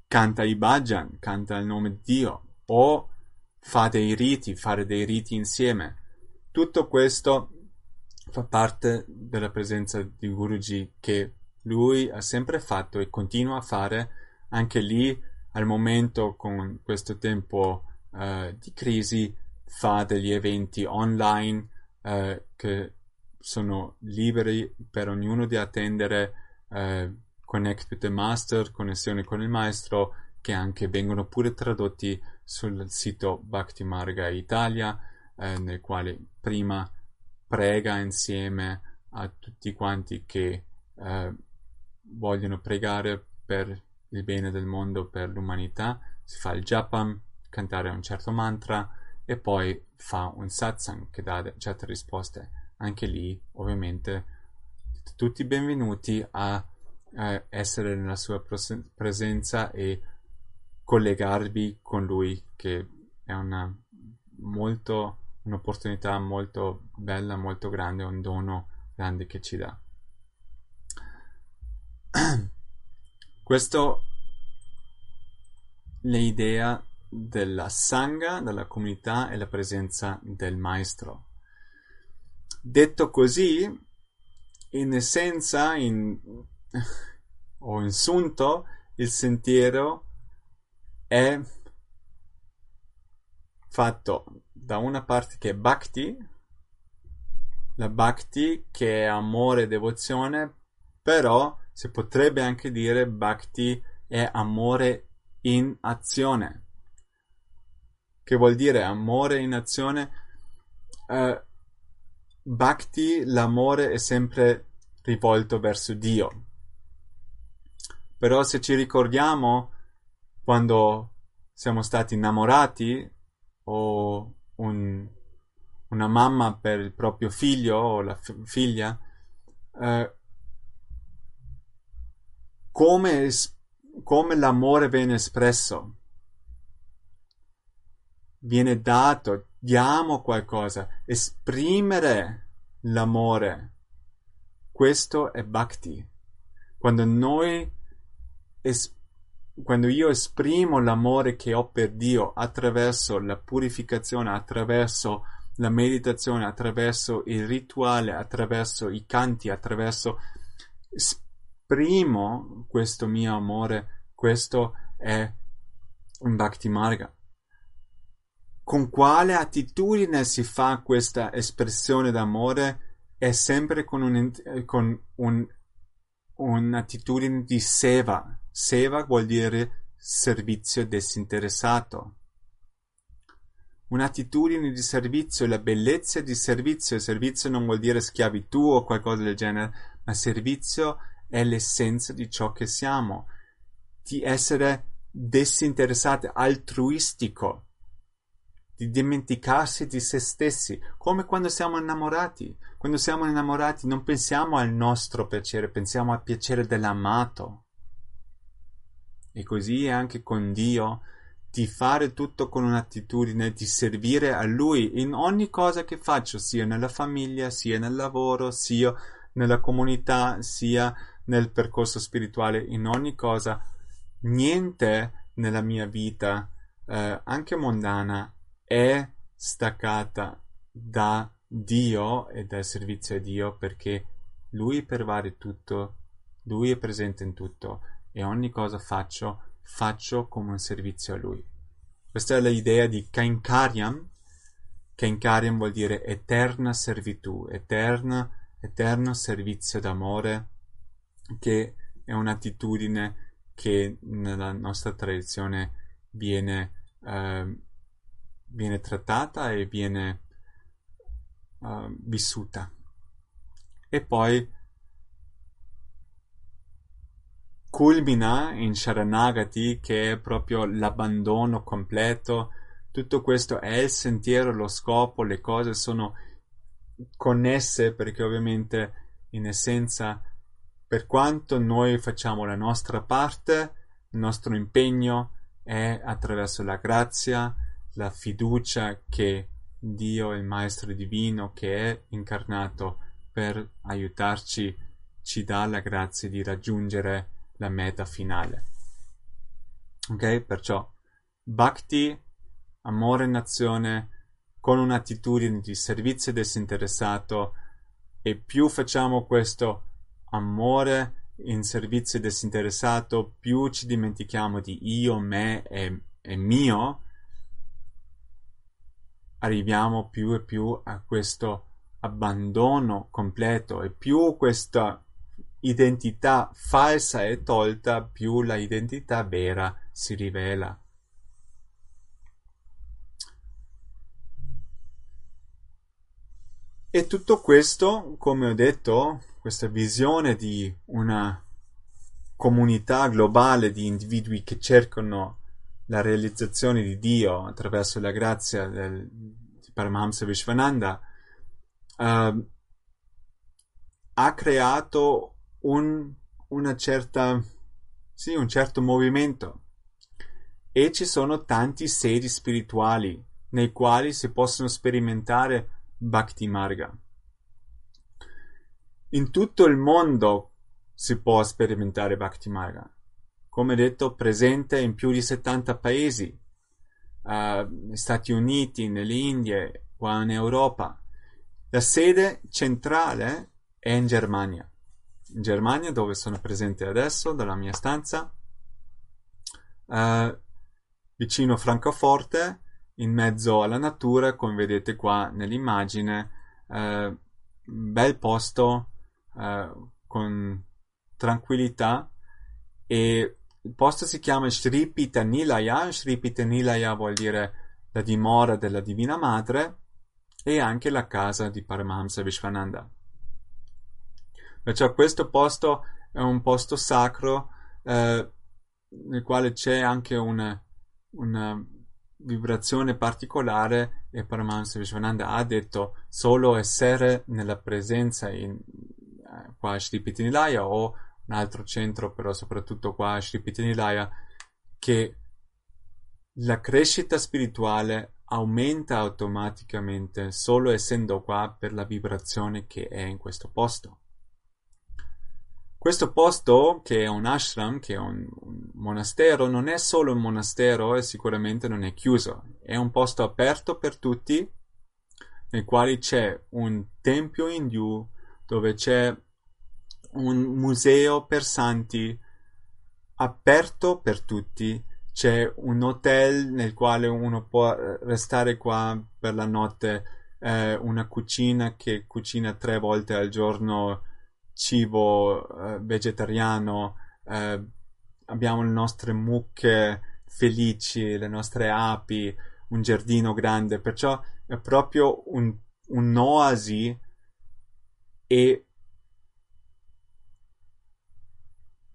canta i bhajan, canta il nome di Dio, o fa dei riti, fare dei riti insieme. Tutto questo fa parte della presenza di Guruji, che lui ha sempre fatto e continua a fare anche lì. Al momento, con questo tempo eh, di crisi, fa degli eventi online eh, che sono liberi per ognuno di attendere, eh, Connect with the Master, connessione con il maestro, che anche vengono pure tradotti sul sito Bhakti Marga Italia, eh, nel quale prima prega insieme a tutti quanti che eh, vogliono pregare per il bene del mondo, per l'umanità. Si fa il japam, cantare un certo mantra, e poi fa un satsang che dà certe risposte. Anche lì, ovviamente, tutti benvenuti a essere nella sua presenza e collegarvi con lui, che è una molto un'opportunità molto bella, molto grande, un dono grande che ci dà. Questo l'idea della sangha, della comunità e la presenza del maestro. Detto così, in essenza, in o insunto, il sentiero è fatto da una parte che è bhakti, la bhakti che è amore e devozione, però si potrebbe anche dire bhakti è amore in azione. Che vuol dire amore in azione? Uh, bhakti, l'amore è sempre rivolto verso Dio. Però se ci ricordiamo, quando siamo stati innamorati, o un, una mamma per il proprio figlio o la f- figlia, eh, come, es- come l'amore viene espresso, viene dato, diamo qualcosa, esprimere l'amore, questo è bhakti. Quando noi Quando io esprimo l'amore che ho per Dio attraverso la purificazione, attraverso la meditazione, attraverso il rituale, attraverso i canti, attraverso esprimo questo mio amore, questo è un Bhakti Marga. Con quale attitudine si fa questa espressione d'amore? È sempre con un, con un, un'attitudine di seva. Seva vuol dire servizio disinteressato. Un'attitudine di servizio, la bellezza di servizio. Servizio non vuol dire schiavitù o qualcosa del genere, ma servizio è l'essenza di ciò che siamo, di essere disinteressato, altruistico, di dimenticarsi di se stessi, come quando siamo innamorati. Quando siamo innamorati non pensiamo al nostro piacere, pensiamo al piacere dell'amato. E così è anche con Dio, di fare tutto con un'attitudine di servire a Lui in ogni cosa che faccio, sia nella famiglia, sia nel lavoro, sia nella comunità, sia nel percorso spirituale, in ogni cosa. Niente nella mia vita, eh, anche mondana, è staccata da Dio e dal servizio a Dio, perché Lui pervade tutto, Lui è presente in tutto e ogni cosa faccio, faccio come un servizio a Lui. Questa è l'idea di Kainkariam. Kainkariam vuol dire eterna servitù, eterna, eterno servizio d'amore, che è un'attitudine che nella nostra tradizione viene, eh, viene trattata e viene eh, vissuta. E poi culmina in Sharanagati, che è proprio l'abbandono completo. Tutto questo è il sentiero, lo scopo, le cose sono connesse, perché ovviamente in essenza, per quanto noi facciamo la nostra parte, il nostro impegno è attraverso la grazia, la fiducia che Dio, il Maestro Divino che è incarnato per aiutarci, ci dà la grazia di raggiungere la meta finale. Ok? Perciò Bhakti, amore in azione, con un'attitudine di servizio disinteressato, e più facciamo questo amore in servizio disinteressato, più ci dimentichiamo di io, me e, e mio, arriviamo più e più a questo abbandono completo, e più questa identità falsa è tolta, più la identità vera si rivela. E tutto questo, come ho detto, questa visione di una comunità globale di individui che cercano la realizzazione di Dio attraverso la grazia del, di Paramahamsa Vishwananda, uh, ha creato Un, una certa, sì, un certo movimento, e ci sono tanti sedi spirituali nei quali si possono sperimentare Bhakti Marga. In tutto il mondo si può sperimentare Bhakti Marga, come detto, presente in più di settanta paesi, uh, negli Stati Uniti, nell'India, qua in Europa. La sede centrale è in Germania. In Germania, dove sono presente adesso, dalla mia stanza, uh, vicino Francoforte, in mezzo alla natura, come vedete qua nell'immagine, uh, bel posto, uh, con tranquillità, e il posto si chiama Shri Peetha Nilaya. Shri Peetha Nilaya vuol dire la dimora della Divina Madre, e anche la casa di Paramahamsa Vishwananda. Perciò questo posto è un posto sacro, eh, nel quale c'è anche una, una vibrazione particolare, e Paramahamsa Vishwananda ha detto: solo essere nella presenza in, eh, qua a Sri Peetha Nilaya, o un altro centro, però soprattutto qua a Sri Peetha Nilaya, che la crescita spirituale aumenta automaticamente solo essendo qua, per la vibrazione che è in questo posto. Questo posto, che è un ashram, che è un, un monastero, non è solo un monastero e sicuramente non è chiuso. È un posto aperto per tutti, nel quale c'è un tempio indù, dove c'è un museo per santi, aperto per tutti. C'è un hotel nel quale uno può restare qua per la notte, eh, una cucina che cucina tre volte al giorno, cibo eh, vegetariano, eh, abbiamo le nostre mucche felici, le nostre api, un giardino grande, perciò è proprio un, un'oasi, e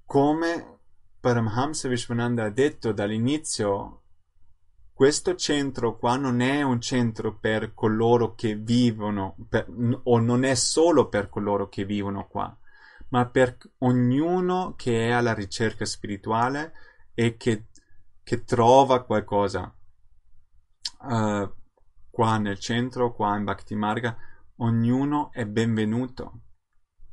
come Paramahamsa Vishwananda ha detto dall'inizio, questo centro qua non è un centro per coloro che vivono, per, o non è solo per coloro che vivono qua, ma per ognuno che è alla ricerca spirituale e che, che trova qualcosa. Uh, qua nel centro, qua in Bhakti Marga, ognuno è benvenuto.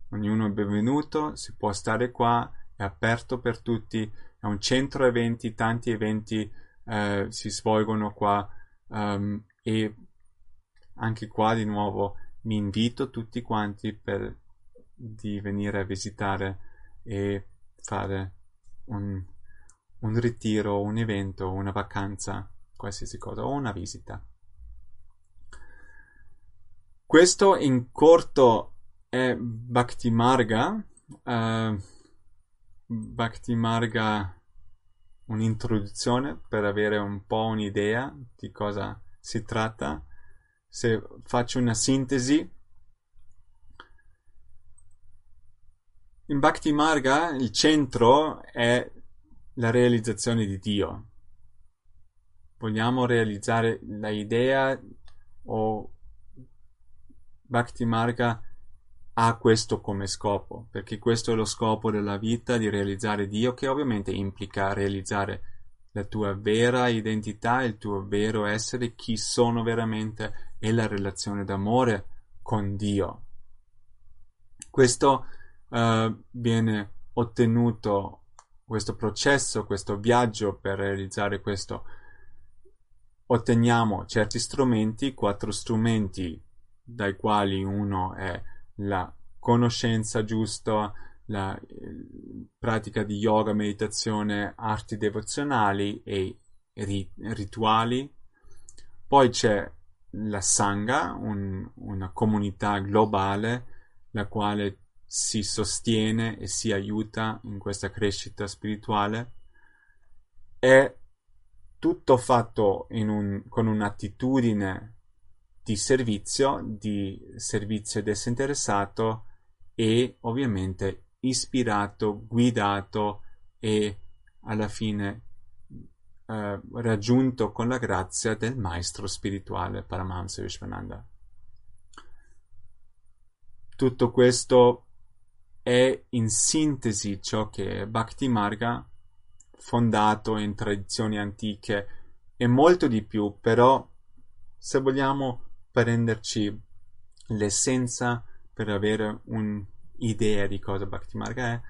Ognuno è benvenuto, si può stare qua, è aperto per tutti, è un centro eventi, tanti eventi uh, si svolgono qua, um, e anche qua di nuovo mi invito tutti quanti per di venire a visitare e fare un, un ritiro, un evento, una vacanza, qualsiasi cosa, o una visita. Questo in corto è Bhakti Marga. Uh, Bhakti Marga, un'introduzione per avere un po' un'idea di cosa si tratta. Se faccio una sintesi, in Bhakti Marga il centro è la realizzazione di Dio. Vogliamo realizzare la idea, o Bhakti Marga ha questo come scopo, perché questo è lo scopo della vita, di realizzare Dio, che ovviamente implica realizzare la tua vera identità, il tuo vero essere, chi sono veramente, e la relazione d'amore con Dio. Questo Uh, viene ottenuto, questo processo, questo viaggio per realizzare questo. Otteniamo certi strumenti, quattro strumenti, dai quali uno è la conoscenza giusta, la eh, pratica di yoga, meditazione, arti devozionali e ri- rituali. Poi c'è la Sangha, un, una comunità globale, la quale si sostiene e si aiuta in questa crescita spirituale. È tutto fatto in un, con un'attitudine di servizio, di servizio disinteressato e ovviamente ispirato, guidato e alla fine eh, raggiunto con la grazia del maestro spirituale Paramahamsa Vishwananda. Tutto questo è in sintesi ciò che è Bhakti Marga, fondato in tradizioni antiche e molto di più, però se vogliamo prenderci l'essenza per avere un'idea di cosa Bhakti Marga è,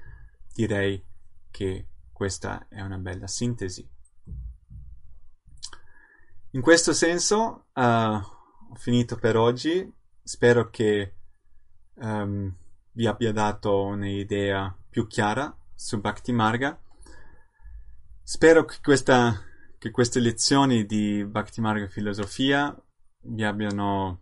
direi che questa è una bella sintesi. In questo senso uh, ho finito per oggi, spero che um, vi abbia dato un'idea più chiara su Bhakti Marga. Spero che, questa, che queste lezioni di Bhakti Marga filosofia vi abbiano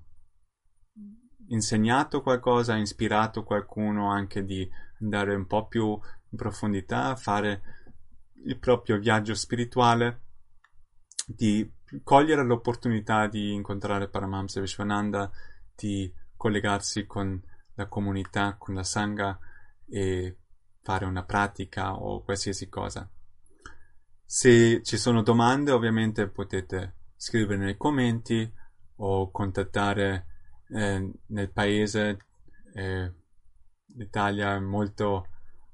insegnato qualcosa, ispirato qualcuno anche di andare un po' più in profondità, fare il proprio viaggio spirituale, di cogliere l'opportunità di incontrare Paramahamsa Vishwananda, di collegarsi con la comunità, con la Sangha e fare una pratica o qualsiasi cosa. Se ci sono domande, ovviamente potete scrivere nei commenti o contattare eh, nel paese. Eh, L'Italia è molto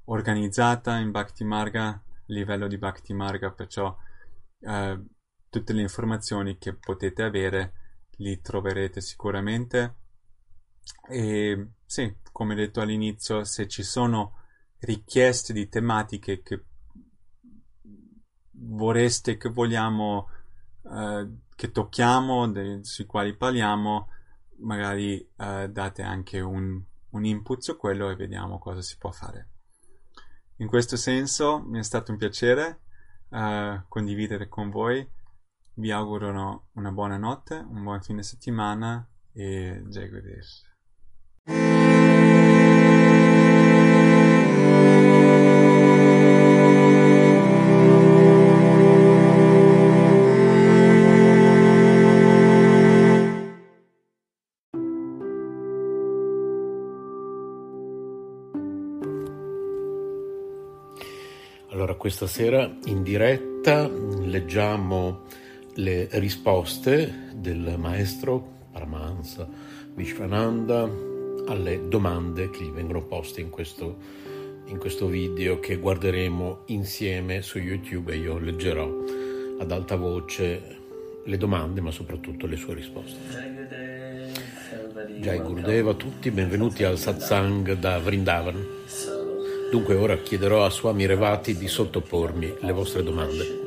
organizzata in Bhakti Marga, a livello di Bhakti Marga, perciò eh, tutte le informazioni che potete avere li troverete sicuramente. E sì, come detto all'inizio, se ci sono richieste di tematiche che vorreste, che vogliamo, eh, che tocchiamo, de- sui quali parliamo, magari eh, date anche un, un input su quello e vediamo cosa si può fare. In questo senso mi è stato un piacere eh, condividere con voi. Vi auguro una buona notte, un buon fine settimana e Jai Gurudev. Allora, questa sera in diretta leggiamo le risposte del maestro Paramahamsa Vishwananda alle domande che gli vengono poste in questo in questo video che guarderemo insieme su YouTube e io leggerò ad alta voce le domande, ma soprattutto le sue risposte. Jai Gurudev a tutti, benvenuti al satsang da Vrindavan. Dunque ora chiederò a Swami Revati di sottopormi le vostre domande.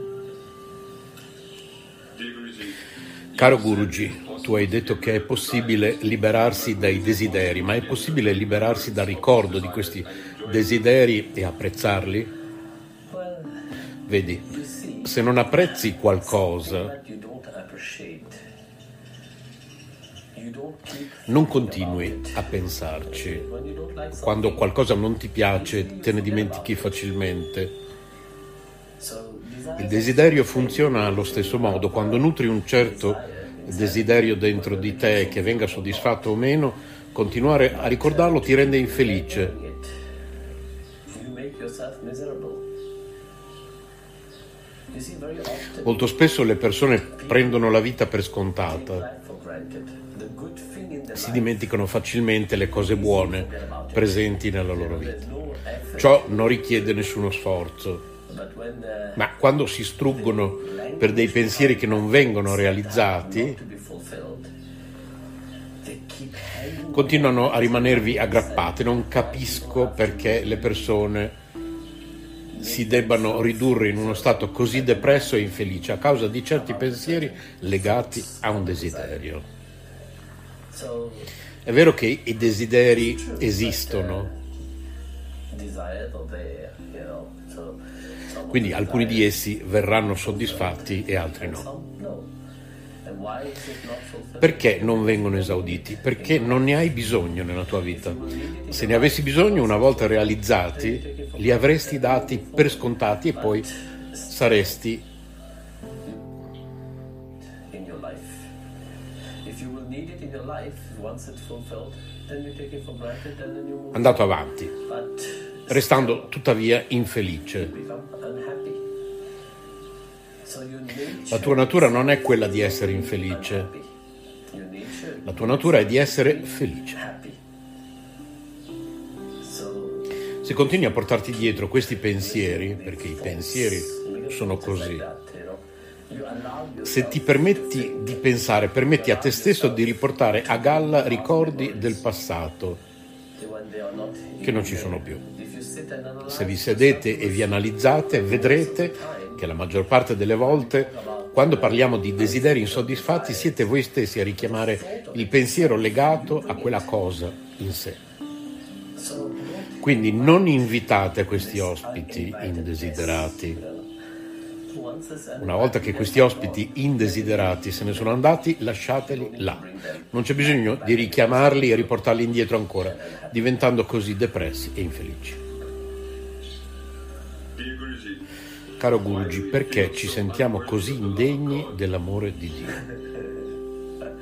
Caro Guruji, tu hai detto che è possibile liberarsi dai desideri, ma è possibile liberarsi dal ricordo di questi desideri e apprezzarli? Vedi, se non apprezzi qualcosa, non continui a pensarci. Quando qualcosa non ti piace, te ne dimentichi facilmente. Il desiderio funziona allo stesso modo. Quando nutri un certo desiderio dentro di te, che venga soddisfatto o meno, continuare a ricordarlo ti rende infelice. Molto spesso le persone prendono la vita per scontata. Si dimenticano facilmente le cose buone presenti nella loro vita. Ciò non richiede nessuno sforzo. Ma quando si struggono per dei pensieri che non vengono realizzati, continuano a rimanervi aggrappate. Non capisco perché le persone si debbano ridurre in uno stato così depresso e infelice a causa di certi pensieri legati a un desiderio. È vero che i desideri esistono, quindi alcuni di essi verranno soddisfatti e altri no. Perché non vengono esauditi? Perché non ne hai bisogno nella tua vita. Se ne avessi bisogno, una volta realizzati, li avresti dati per scontati e poi saresti andato avanti, restando tuttavia infelice. La tua natura non è quella di essere infelice, la tua natura è di essere felice. Se continui a portarti dietro questi pensieri, perché i pensieri sono così, se ti permetti di pensare, permetti a te stesso di riportare a galla ricordi del passato che non ci sono più. Se vi sedete e vi analizzate, vedrete che la maggior parte delle volte, quando parliamo di desideri insoddisfatti, siete voi stessi a richiamare il pensiero legato a quella cosa in sé. Quindi non invitate questi ospiti indesiderati. Una volta che questi ospiti indesiderati se ne sono andati, lasciateli là. Non c'è bisogno di richiamarli e riportarli indietro ancora, diventando così depressi e infelici. Caro Guruji, perché ci sentiamo così indegni dell'amore di Dio?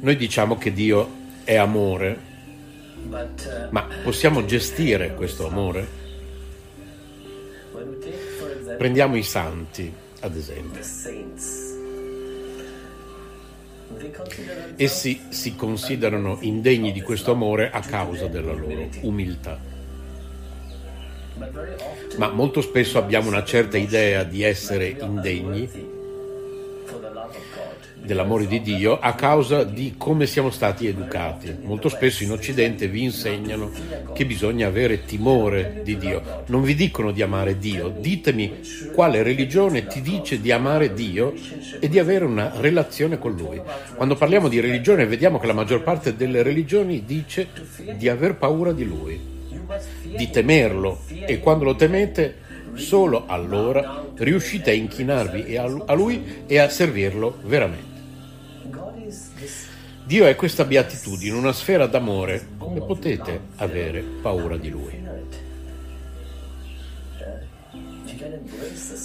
Noi diciamo che Dio è amore, ma possiamo gestire questo amore? Prendiamo i santi, ad esempio. Essi si considerano indegni di questo amore a causa della loro umiltà. Ma molto spesso abbiamo una certa idea di essere indegni dell'amore di Dio a causa di come siamo stati educati. Molto spesso in Occidente vi insegnano che bisogna avere timore di Dio. Non vi dicono di amare Dio. Ditemi quale religione ti dice di amare Dio e di avere una relazione con Lui. Quando parliamo di religione vediamo che la maggior parte delle religioni dice di aver paura di Lui, di temerlo, e quando lo temete solo allora riuscite a inchinarvi a Lui e a servirlo veramente. Dio è questa beatitudine, una sfera d'amore. Come potete avere paura di Lui?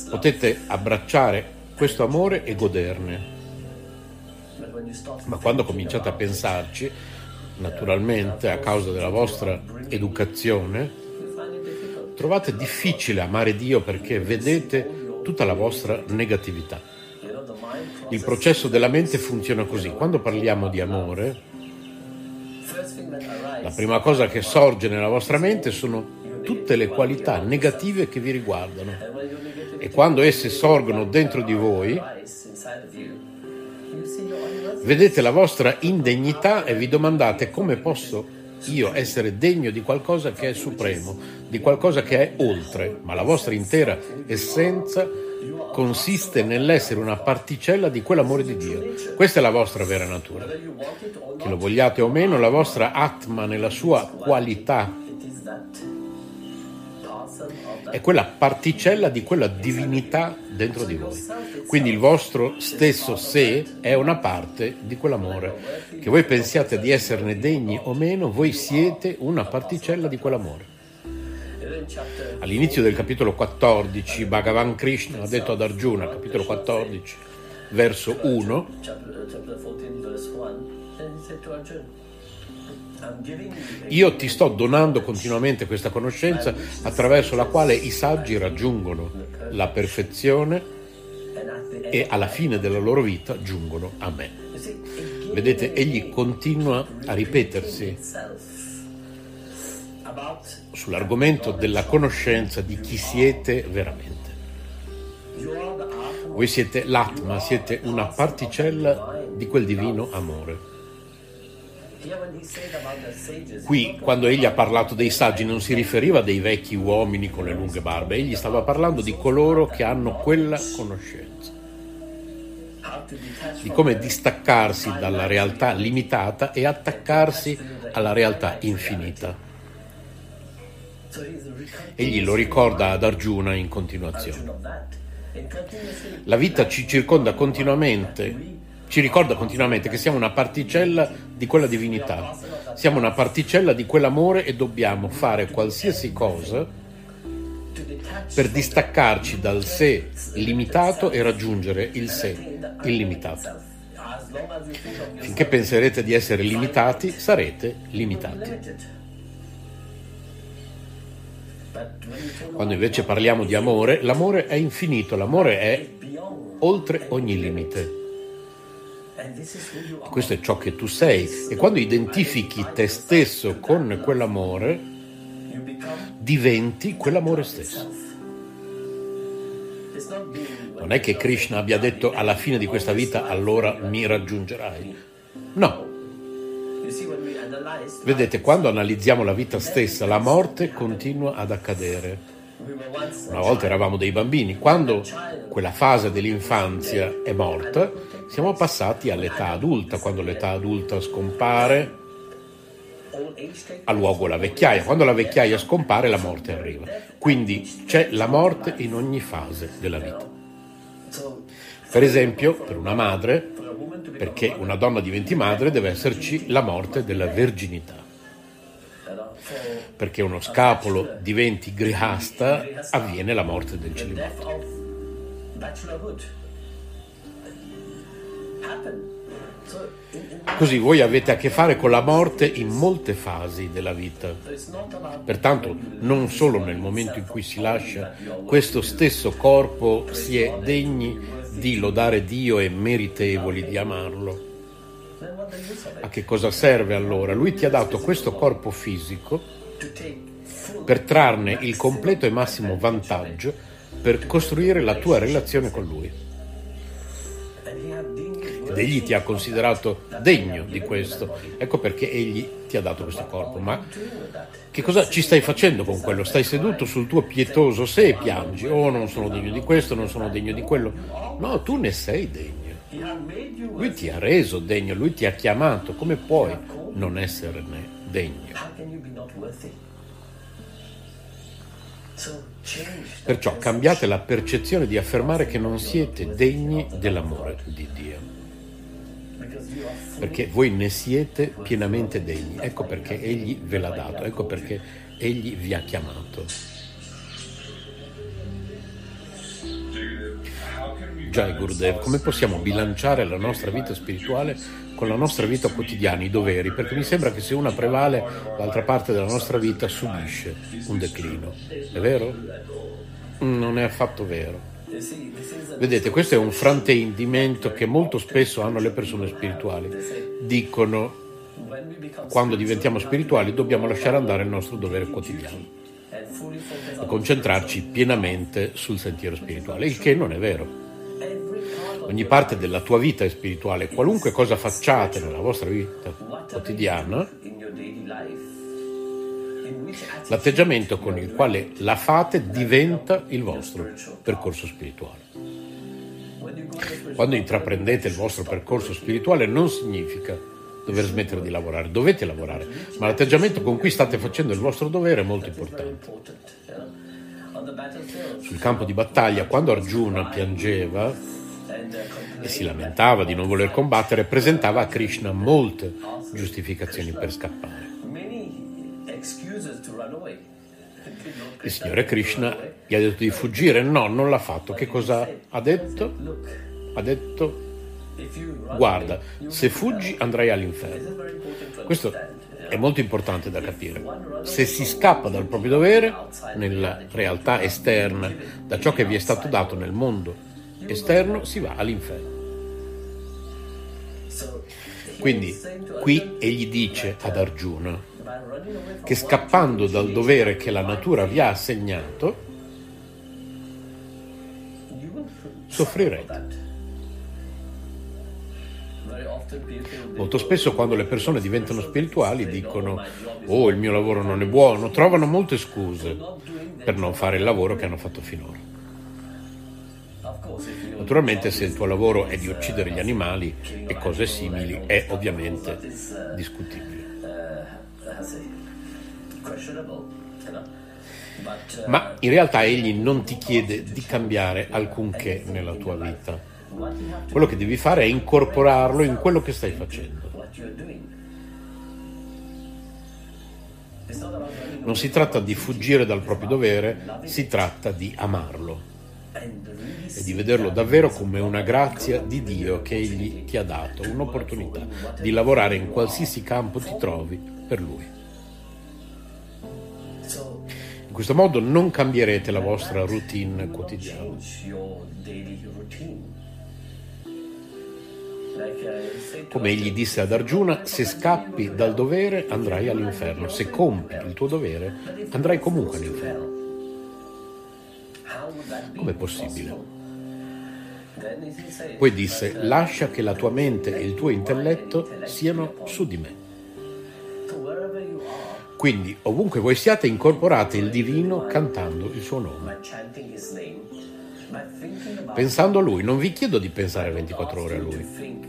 Potete abbracciare questo amore e goderne. Ma quando cominciate a pensarci, naturalmente a causa della vostra educazione, trovate difficile amare Dio perché vedete tutta la vostra negatività. Il processo della mente funziona così. Quando parliamo di amore, La prima cosa che sorge nella vostra mente sono tutte le qualità negative che vi riguardano, e quando esse sorgono dentro di voi vedete la vostra indegnità e vi domandate: come posso io essere degno di qualcosa che è supremo, di qualcosa che è oltre? Ma la vostra intera essenza consiste nell'essere una particella di quell'amore di Dio. Questa è la vostra vera natura. Che lo vogliate o meno, la vostra Atma nella sua qualità è quella particella di quella divinità dentro di voi. Quindi il vostro stesso sé è una parte di quell'amore. Che voi pensiate di esserne degni o meno, voi siete una particella di quell'amore. All'inizio del capitolo quattordici, Bhagavan Krishna ha detto ad Arjuna, capitolo quattordici, verso uno, io ti sto donando continuamente questa conoscenza attraverso la quale i saggi raggiungono la perfezione e alla fine della loro vita giungono a me. Vedete, egli continua a ripetersi sull'argomento della conoscenza di chi siete veramente. Voi siete l'Atma, siete una particella di quel divino amore. Qui, quando egli ha parlato dei saggi, non si riferiva dei vecchi uomini con le lunghe barbe, egli stava parlando di coloro che hanno quella conoscenza, di come distaccarsi dalla realtà limitata e attaccarsi alla realtà infinita. Egli lo ricorda ad Arjuna in continuazione. La vita ci circonda continuamente, ci ricorda continuamente che siamo una particella di quella divinità, siamo una particella di quell'amore e dobbiamo fare qualsiasi cosa per distaccarci dal sé limitato e raggiungere il sé illimitato. Finché penserete di essere limitati, sarete limitati. Quando invece parliamo di amore, l'amore è infinito, l'amore è oltre ogni limite. Questo è ciò che tu sei, e quando identifichi te stesso con quell'amore, diventi quell'amore stesso. Non è che Krishna abbia detto alla fine di questa vita allora mi raggiungerai. No. Vedete, quando analizziamo la vita stessa, la morte continua ad accadere. Una volta eravamo dei bambini, quando quella fase dell'infanzia è morta, siamo passati all'età adulta. Quando l'età adulta scompare, ha luogo la vecchiaia. Quando la vecchiaia scompare, la morte arriva. Quindi c'è la morte in ogni fase della vita. Per esempio, per una madre, perché una donna diventi madre, deve esserci la morte della verginità. Perché uno scapolo diventi grihasta, avviene la morte del celibato. Così voi avete a che fare con la morte in molte fasi della vita. Pertanto, non solo nel momento in cui si lascia questo stesso corpo si è degni di lodare Dio e meritevoli di amarlo. A che cosa serve allora? Lui ti ha dato questo corpo fisico per trarne il completo e massimo vantaggio, per costruire la tua relazione con Lui. Ed egli ti ha considerato degno di questo, ecco perché egli ti ha dato questo corpo. Ma che cosa ci stai facendo con quello? Stai seduto sul tuo pietoso sé e piangi: oh, non sono degno di questo, non sono degno di quello. No, tu ne sei degno. Lui ti ha reso degno, lui ti ha chiamato. Come puoi non esserne degno? Perciò cambiate la percezione di affermare che non siete degni dell'amore di Dio, perché voi ne siete pienamente degni. Ecco perché egli ve l'ha dato, ecco perché egli vi ha chiamato. Jai Gurudev, come possiamo bilanciare la nostra vita spirituale con la nostra vita quotidiana, i doveri? Perché mi sembra che se una prevale, l'altra parte della nostra vita subisce un declino. È vero? Non è affatto vero. Vedete, questo è un fraintendimento che molto spesso hanno le persone spirituali. Dicono: Quando diventiamo spirituali dobbiamo lasciare andare il nostro dovere quotidiano e concentrarci pienamente sul sentiero spirituale, il che non è vero. Ogni parte della tua vita è spirituale, qualunque cosa facciate nella vostra vita quotidiana, l'atteggiamento con il quale la fate diventa il vostro percorso spirituale. Quando intraprendete il vostro percorso spirituale non significa dover smettere di lavorare, dovete lavorare, ma l'atteggiamento con cui state facendo il vostro dovere è molto importante. Sul campo di battaglia, quando Arjuna piangeva e si lamentava di non voler combattere, presentava a Krishna molte giustificazioni per scappare. Il Signore Krishna gli ha detto di fuggire, no, non l'ha fatto. Che cosa ha detto? Ha detto, guarda, se fuggi andrai all'inferno. Questo è molto importante da capire. Se si scappa dal proprio dovere, nella realtà esterna, da ciò che vi è stato dato nel mondo esterno, si va all'inferno. Quindi qui egli dice ad Arjuna che scappando dal dovere che la natura vi ha assegnato soffrirete. Molto spesso quando le persone diventano spirituali dicono oh il mio lavoro non è buono, trovano molte scuse per non fare il lavoro che hanno fatto finora. Naturalmente se il tuo lavoro è di uccidere gli animali e cose simili è ovviamente discutibile. Ma in realtà egli non ti chiede di cambiare alcunché nella tua vita. Quello che devi fare è incorporarlo in quello che stai facendo. Non si tratta di fuggire dal proprio dovere, si tratta di amarlo e di vederlo davvero come una grazia di Dio che Egli ti ha dato, un'opportunità di lavorare in qualsiasi campo ti trovi per Lui. In questo modo non cambierete la vostra routine quotidiana. Come Egli disse ad Arjuna, se scappi dal dovere andrai all'inferno, se compi il tuo dovere andrai comunque all'inferno. Com'è possibile? Poi disse, lascia che la tua mente e il tuo intelletto siano su di me. Quindi, ovunque voi siate, incorporate il divino cantando il suo nome. Pensando a lui, non vi chiedo di pensare ventiquattro ore a lui.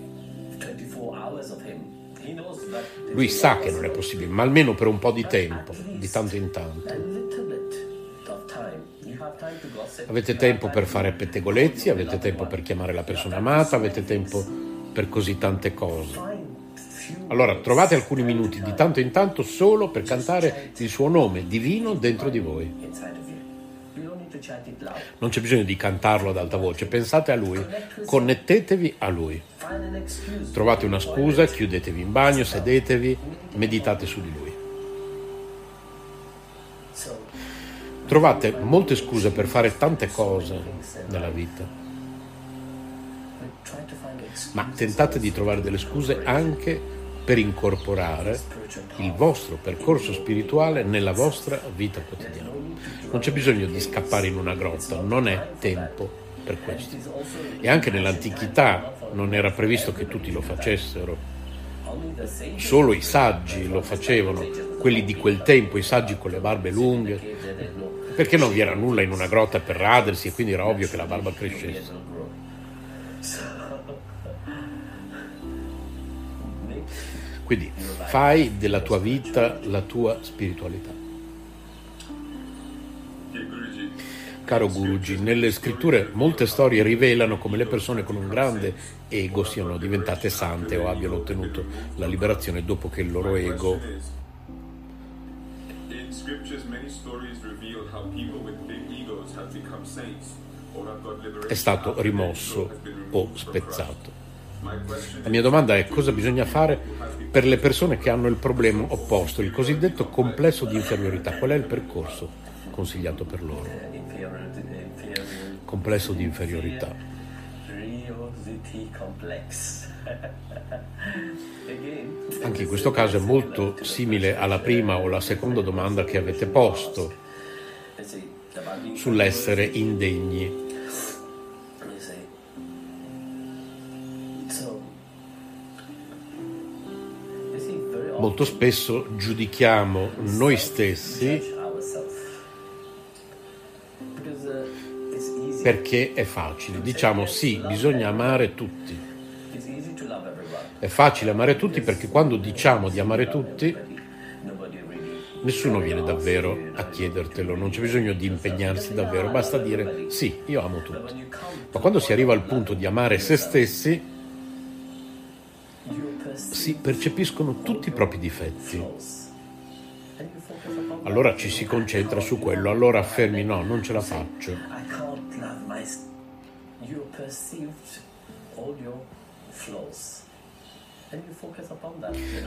Lui sa che non è possibile, ma almeno per un po' di tempo, di tanto in tanto. Avete tempo per fare pettegolezzi, avete tempo per chiamare la persona amata, avete tempo per così tante cose. Allora trovate alcuni minuti di tanto in tanto solo per cantare il suo nome divino dentro di voi. Non c'è bisogno di cantarlo ad alta voce, pensate a lui, connettetevi a lui. Trovate una scusa, chiudetevi in bagno, sedetevi, meditate su di lui. Trovate molte scuse per fare tante cose nella vita, ma tentate di trovare delle scuse anche per incorporare il vostro percorso spirituale nella vostra vita quotidiana. Non c'è bisogno di scappare in una grotta, non è tempo per questo. E anche nell'antichità non era previsto che tutti lo facessero. Solo i saggi lo facevano, quelli di quel tempo, i saggi con le barbe lunghe, perché non vi era nulla in una grotta per radersi e quindi era ovvio che la barba crescesse. Quindi fai della tua vita la tua spiritualità. Caro Guruji, nelle scritture molte storie rivelano come le persone con un grande ego siano diventate sante o abbiano ottenuto la liberazione dopo che il loro ego è stato rimosso o spezzato. La mia domanda è cosa bisogna fare per le persone che hanno il problema opposto, il cosiddetto complesso di inferiorità. Qual è il percorso consigliato per loro? Complesso di inferiorità. Anche in questo caso è molto simile alla prima o alla seconda domanda che avete posto sull'essere indegni. Molto spesso giudichiamo noi stessi perché è facile. Diciamo sì, bisogna amare tutti. È facile amare tutti perché quando diciamo di amare tutti, nessuno viene davvero a chiedertelo, non c'è bisogno di impegnarsi davvero, basta dire sì, io amo tutti. Ma quando si arriva al punto di amare se stessi, si percepiscono tutti i propri difetti. Allora ci si concentra su quello, allora affermi no, non ce la faccio.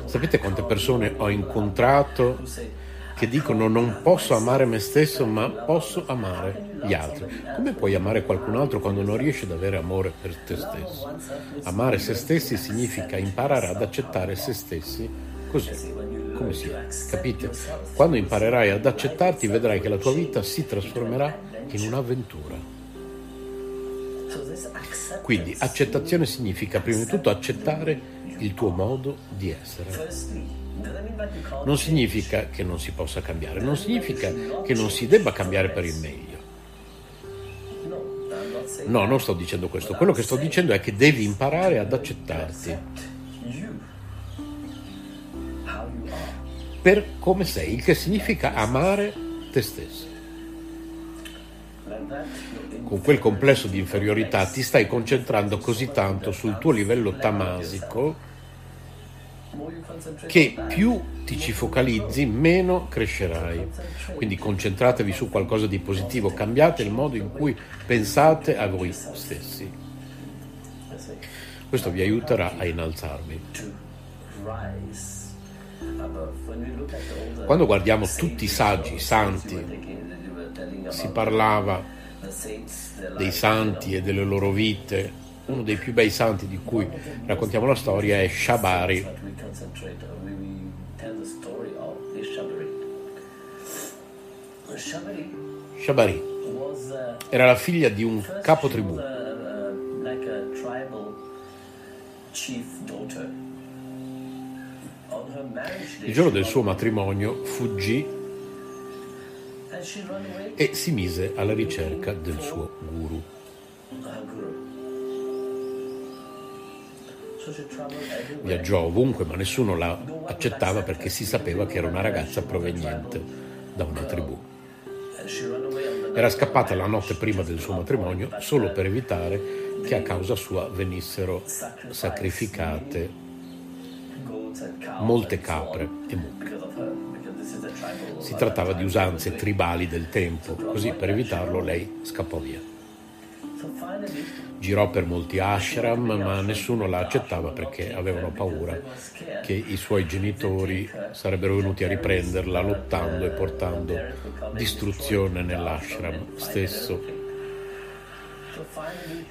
Sapete quante persone ho incontrato che dicono non posso amare me stesso ma posso amare gli altri? Come puoi amare qualcun altro quando non riesci ad avere amore per te stesso? Amare se stessi significa imparare ad accettare se stessi così, come si è, capite? Quando imparerai ad accettarti vedrai che la tua vita si trasformerà in un'avventura. Quindi accettazione significa prima di tutto accettare il tuo modo di essere. Non significa che non si possa cambiare, non significa che non si debba cambiare per il meglio. No, non sto dicendo questo. Quello che sto dicendo è che devi imparare ad accettarti per come sei, il che significa amare te stesso. Con quel complesso di inferiorità ti stai concentrando così tanto sul tuo livello tamasico che più ti ci focalizzi, meno crescerai. Quindi concentratevi su qualcosa di positivo, cambiate il modo in cui pensate a voi stessi. Questo vi aiuterà a innalzarvi. Quando guardiamo tutti i saggi, i santi, si parlava dei santi e delle loro vite. Uno dei più bei santi di cui raccontiamo la storia è Shabari. Shabari era la figlia di un capotribù. Il giorno del suo matrimonio fuggì e si mise alla ricerca del suo guru. Viaggiò ovunque, ma nessuno la accettava perché si sapeva che era una ragazza proveniente da una tribù. Era scappata la notte prima del suo matrimonio solo per evitare che a causa sua venissero sacrificate molte capre e mucche. Si trattava di usanze tribali del tempo, così per evitarlo lei scappò via. Girò per molti ashram, ma nessuno la accettava perché avevano paura che i suoi genitori sarebbero venuti a riprenderla lottando e portando distruzione nell'ashram stesso.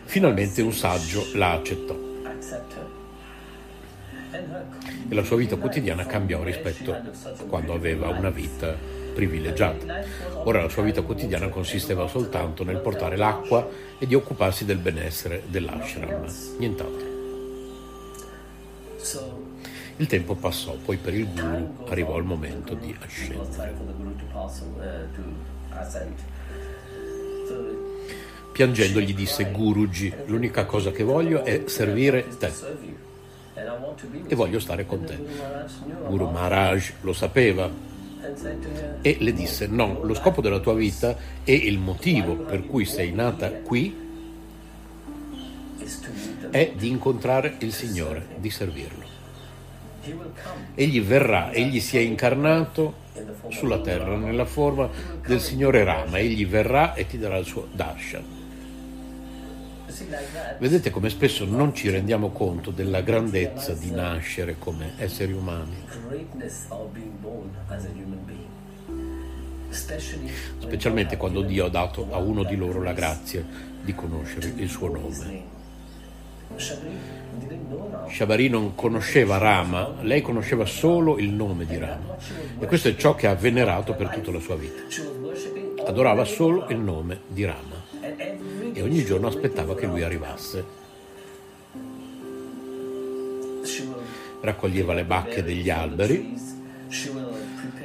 Finalmente un saggio la accettò e la sua vita quotidiana cambiò rispetto a quando aveva una vita privilegiata. Ora la sua vita quotidiana consisteva soltanto nel portare l'acqua e di occuparsi del benessere dell'ashram, nient'altro. Il tempo passò, poi per il guru arrivò il momento di ascendere. Piangendo gli disse: Guruji, l'unica cosa che voglio è servire te e voglio stare con te. Guru Maharaj lo sapeva e le disse: no, lo scopo della tua vita e il motivo per cui sei nata qui è di incontrare il Signore, di servirlo. Egli verrà, egli si è incarnato sulla terra nella forma del Signore Rama, egli verrà e ti darà il suo darshan. Vedete come spesso non ci rendiamo conto della grandezza di nascere come esseri umani, specialmente quando Dio ha dato a uno di loro la grazia di conoscere il suo nome. Shabari non conosceva Rama, lei conosceva solo il nome di Rama, e questo è ciò che ha venerato per tutta la sua vita. Adorava solo il nome di Rama e ogni giorno aspettava che lui arrivasse. Raccoglieva le bacche degli alberi,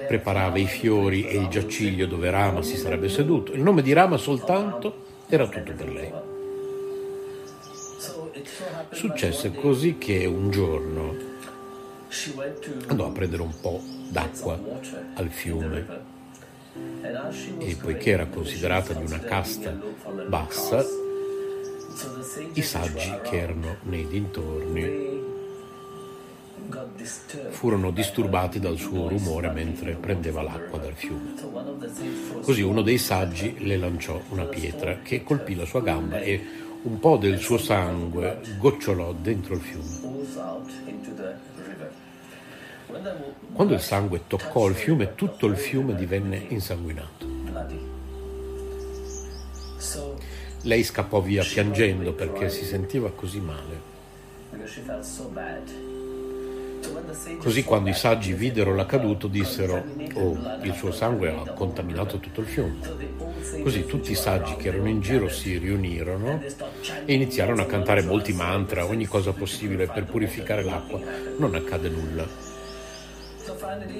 preparava i fiori e il giaciglio dove Rama si sarebbe seduto. Il nome di Rama soltanto era tutto per lei. Successe così che un giorno andò a prendere un po' d'acqua al fiume e, poiché era considerata di una casta bassa, i saggi che erano nei dintorni furono disturbati dal suo rumore mentre prendeva l'acqua dal fiume. Così uno dei saggi le lanciò una pietra che colpì la sua gamba e un po' del suo sangue gocciolò dentro il fiume. Quando il sangue toccò il fiume, tutto il fiume divenne insanguinato. Lei scappò via piangendo perché si sentiva così male. Così quando i saggi videro l'accaduto dissero: oh, il suo sangue ha contaminato tutto il fiume. Così tutti i saggi che erano in giro si riunirono e iniziarono a cantare molti mantra, ogni cosa possibile per purificare l'acqua. Non accade nulla.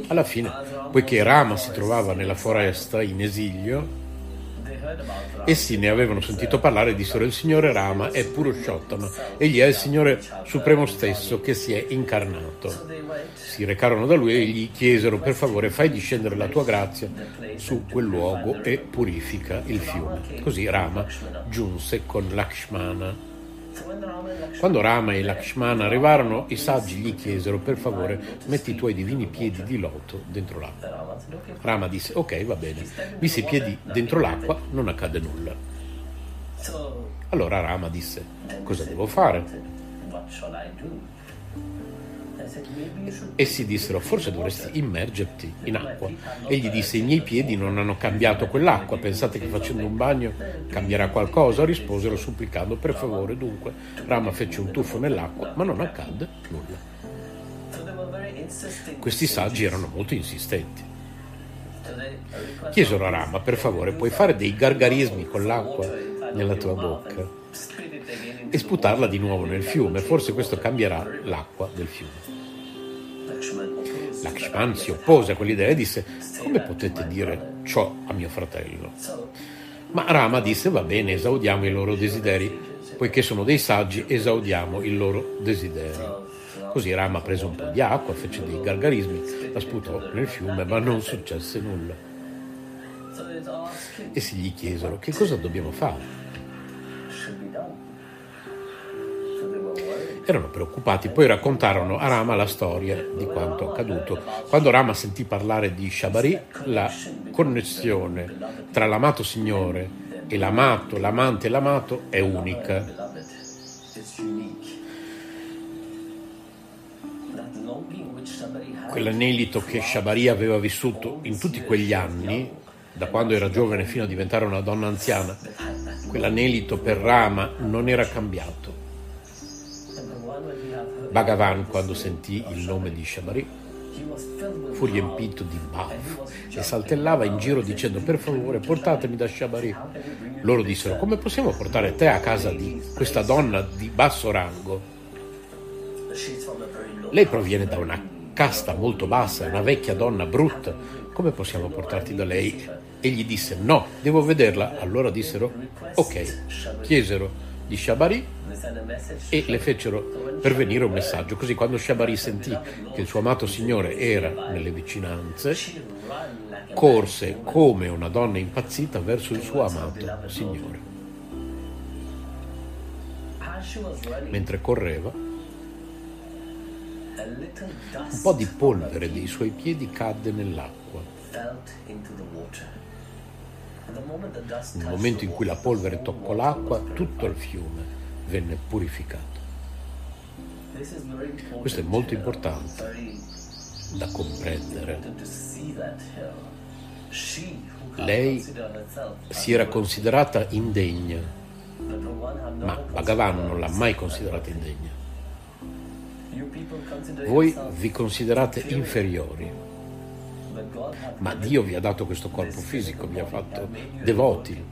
Alla fine, poiché Rama si trovava nella foresta in esilio, essi ne avevano sentito parlare e dissero: il signore Rama è Purushottama, egli è il signore supremo stesso che si è incarnato. Si recarono da lui e gli chiesero: per favore, fai discendere la tua grazia su quel luogo e purifica il fiume. Così Rama giunse con Lakshmana. Quando Rama e Lakshmana arrivarono, i saggi gli chiesero: per favore, metti i tuoi divini piedi di loto dentro l'acqua. Rama disse: ok, va bene. Mise i piedi dentro l'acqua, non accade nulla. Allora Rama disse: cosa devo fare? Essi dissero: forse dovresti immergerti in acqua. Egli disse: i miei piedi non hanno cambiato quell'acqua, pensate che facendo un bagno cambierà qualcosa? Risposero supplicando: per favore. Dunque Rama fece un tuffo nell'acqua, ma non accadde nulla. Questi saggi erano molto insistenti. Chiesero a Rama: per favore, puoi fare dei gargarismi con l'acqua nella tua bocca e sputarla di nuovo nel fiume? Forse questo cambierà l'acqua del fiume. Lakshman si oppose a quell'idea e disse: come potete dire ciò a mio fratello? Ma Rama disse: va bene, esaudiamo i loro desideri. Poiché sono dei saggi, esaudiamo il loro desiderio. Così Rama prese un po' di acqua, fece dei gargarismi, la sputò nel fiume, ma non successe nulla. E si gli chiesero: che cosa dobbiamo fare? Erano preoccupati, poi raccontarono a Rama la storia di quanto accaduto. Quando Rama sentì parlare di Shabari, la connessione tra l'amato Signore e l'amato, l'amante e l'amato è unica. Quell'anelito che Shabari aveva vissuto in tutti quegli anni, da quando era giovane fino a diventare una donna anziana, quell'anelito per Rama non era cambiato. Bhagavan, quando sentì il nome di Shabari, fu riempito di baffo e saltellava in giro dicendo: per favore, portatemi da Shabari. Loro dissero: come possiamo portare te a casa di questa donna di basso rango? Lei proviene da una casta molto bassa, è una vecchia donna brutta, come possiamo portarti da lei? Egli disse: no, devo vederla. Allora dissero: ok, chiesero di Shabari e le fecero pervenire un messaggio. Così quando Shabari sentì che il suo amato Signore era nelle vicinanze, corse come una donna impazzita verso il suo amato Signore. Mentre correva, un po' di polvere dei suoi piedi cadde nell'acqua. Nel momento in cui la polvere toccò l'acqua, tutto il fiume venne purificato. Questo è molto importante da comprendere. Lei si era considerata indegna, ma Bhagavan non l'ha mai considerata indegna. Voi vi considerate inferiori, ma Dio vi ha dato questo corpo fisico, vi ha fatto devoti,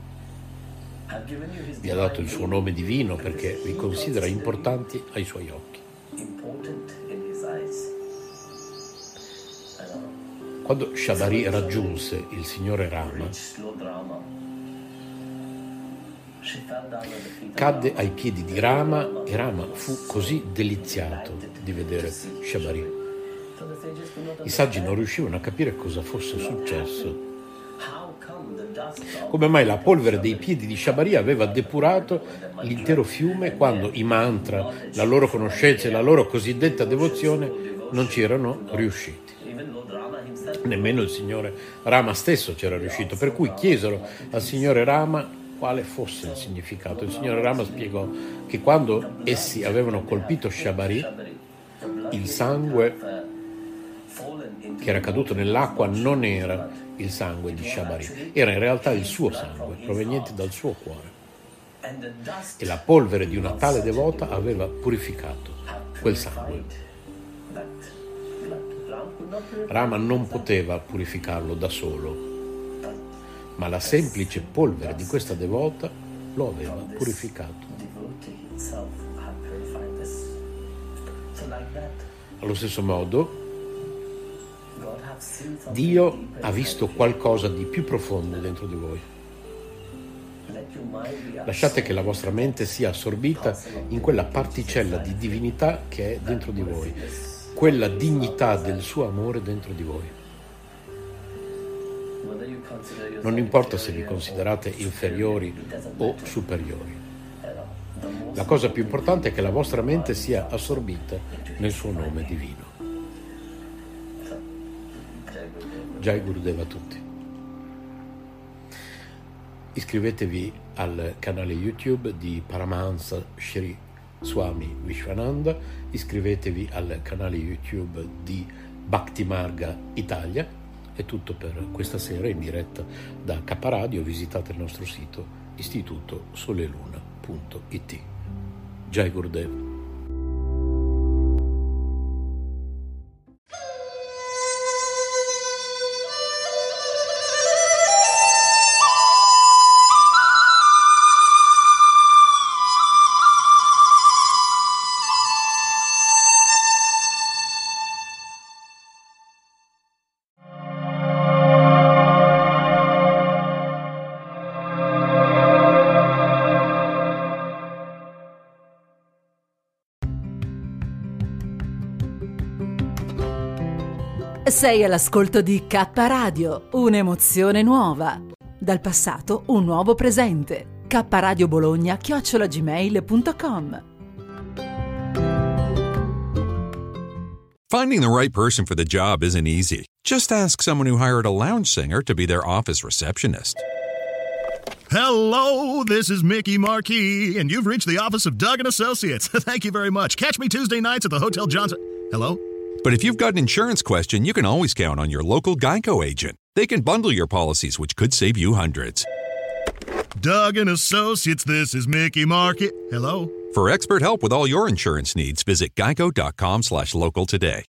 vi ha dato il suo nome divino perché vi considera importanti ai suoi occhi. Quando Shabari raggiunse il signore Rama, cadde ai piedi di Rama e Rama fu così deliziato di vedere Shabari. I saggi non riuscivano a capire cosa fosse successo. Come mai la polvere dei piedi di Shabari aveva depurato l'intero fiume quando i mantra, la loro conoscenza e la loro cosiddetta devozione non c'erano riusciti. Nemmeno il signore Rama stesso c'era riuscito, per cui chiesero al signore Rama quale fosse il significato. Il signore Rama spiegò che quando essi avevano colpito Shabari, il sangue che era caduto nell'acqua non era il sangue di Shabari, era in realtà il suo sangue proveniente dal suo cuore, e la polvere di una tale devota aveva purificato quel sangue. Rama non poteva purificarlo da solo, ma la semplice polvere di questa devota lo aveva purificato. Allo stesso modo, Dio ha visto qualcosa di più profondo dentro di voi. Lasciate che la vostra mente sia assorbita in quella particella di divinità che è dentro di voi, quella dignità del suo amore dentro di voi. Non importa se vi considerate inferiori o superiori. La cosa più importante è che la vostra mente sia assorbita nel suo nome divino. Jai Gurudeva a tutti. Iscrivetevi al canale YouTube di Paramahamsa Sri Swami Vishwananda, iscrivetevi al canale YouTube di Bhakti Marga Italia. È tutto per questa sera in diretta da Kappa Radio. Visitate il nostro sito istituto sole luna punto it. Jai Gurudeva. Sei all'ascolto di Kappa Radio, un'emozione nuova. Dal passato un nuovo presente. Kappa Radio Bologna chiocciola gmail.com. Finding the right person for the job isn't easy. Just ask someone who hired a lounge singer to be their office receptionist. Hello, this is Mickey Marquis, and you've reached the office of Duggan Associates. Thank you very much. Catch me Tuesday nights at the Hotel Johnson. Hello? But if you've got an insurance question, you can always count on your local Geico agent. They can bundle your policies, which could save you hundreds. Duggan Associates, this is Mickey Market. Hello? For expert help with all your insurance needs, visit geico dot com slash local today.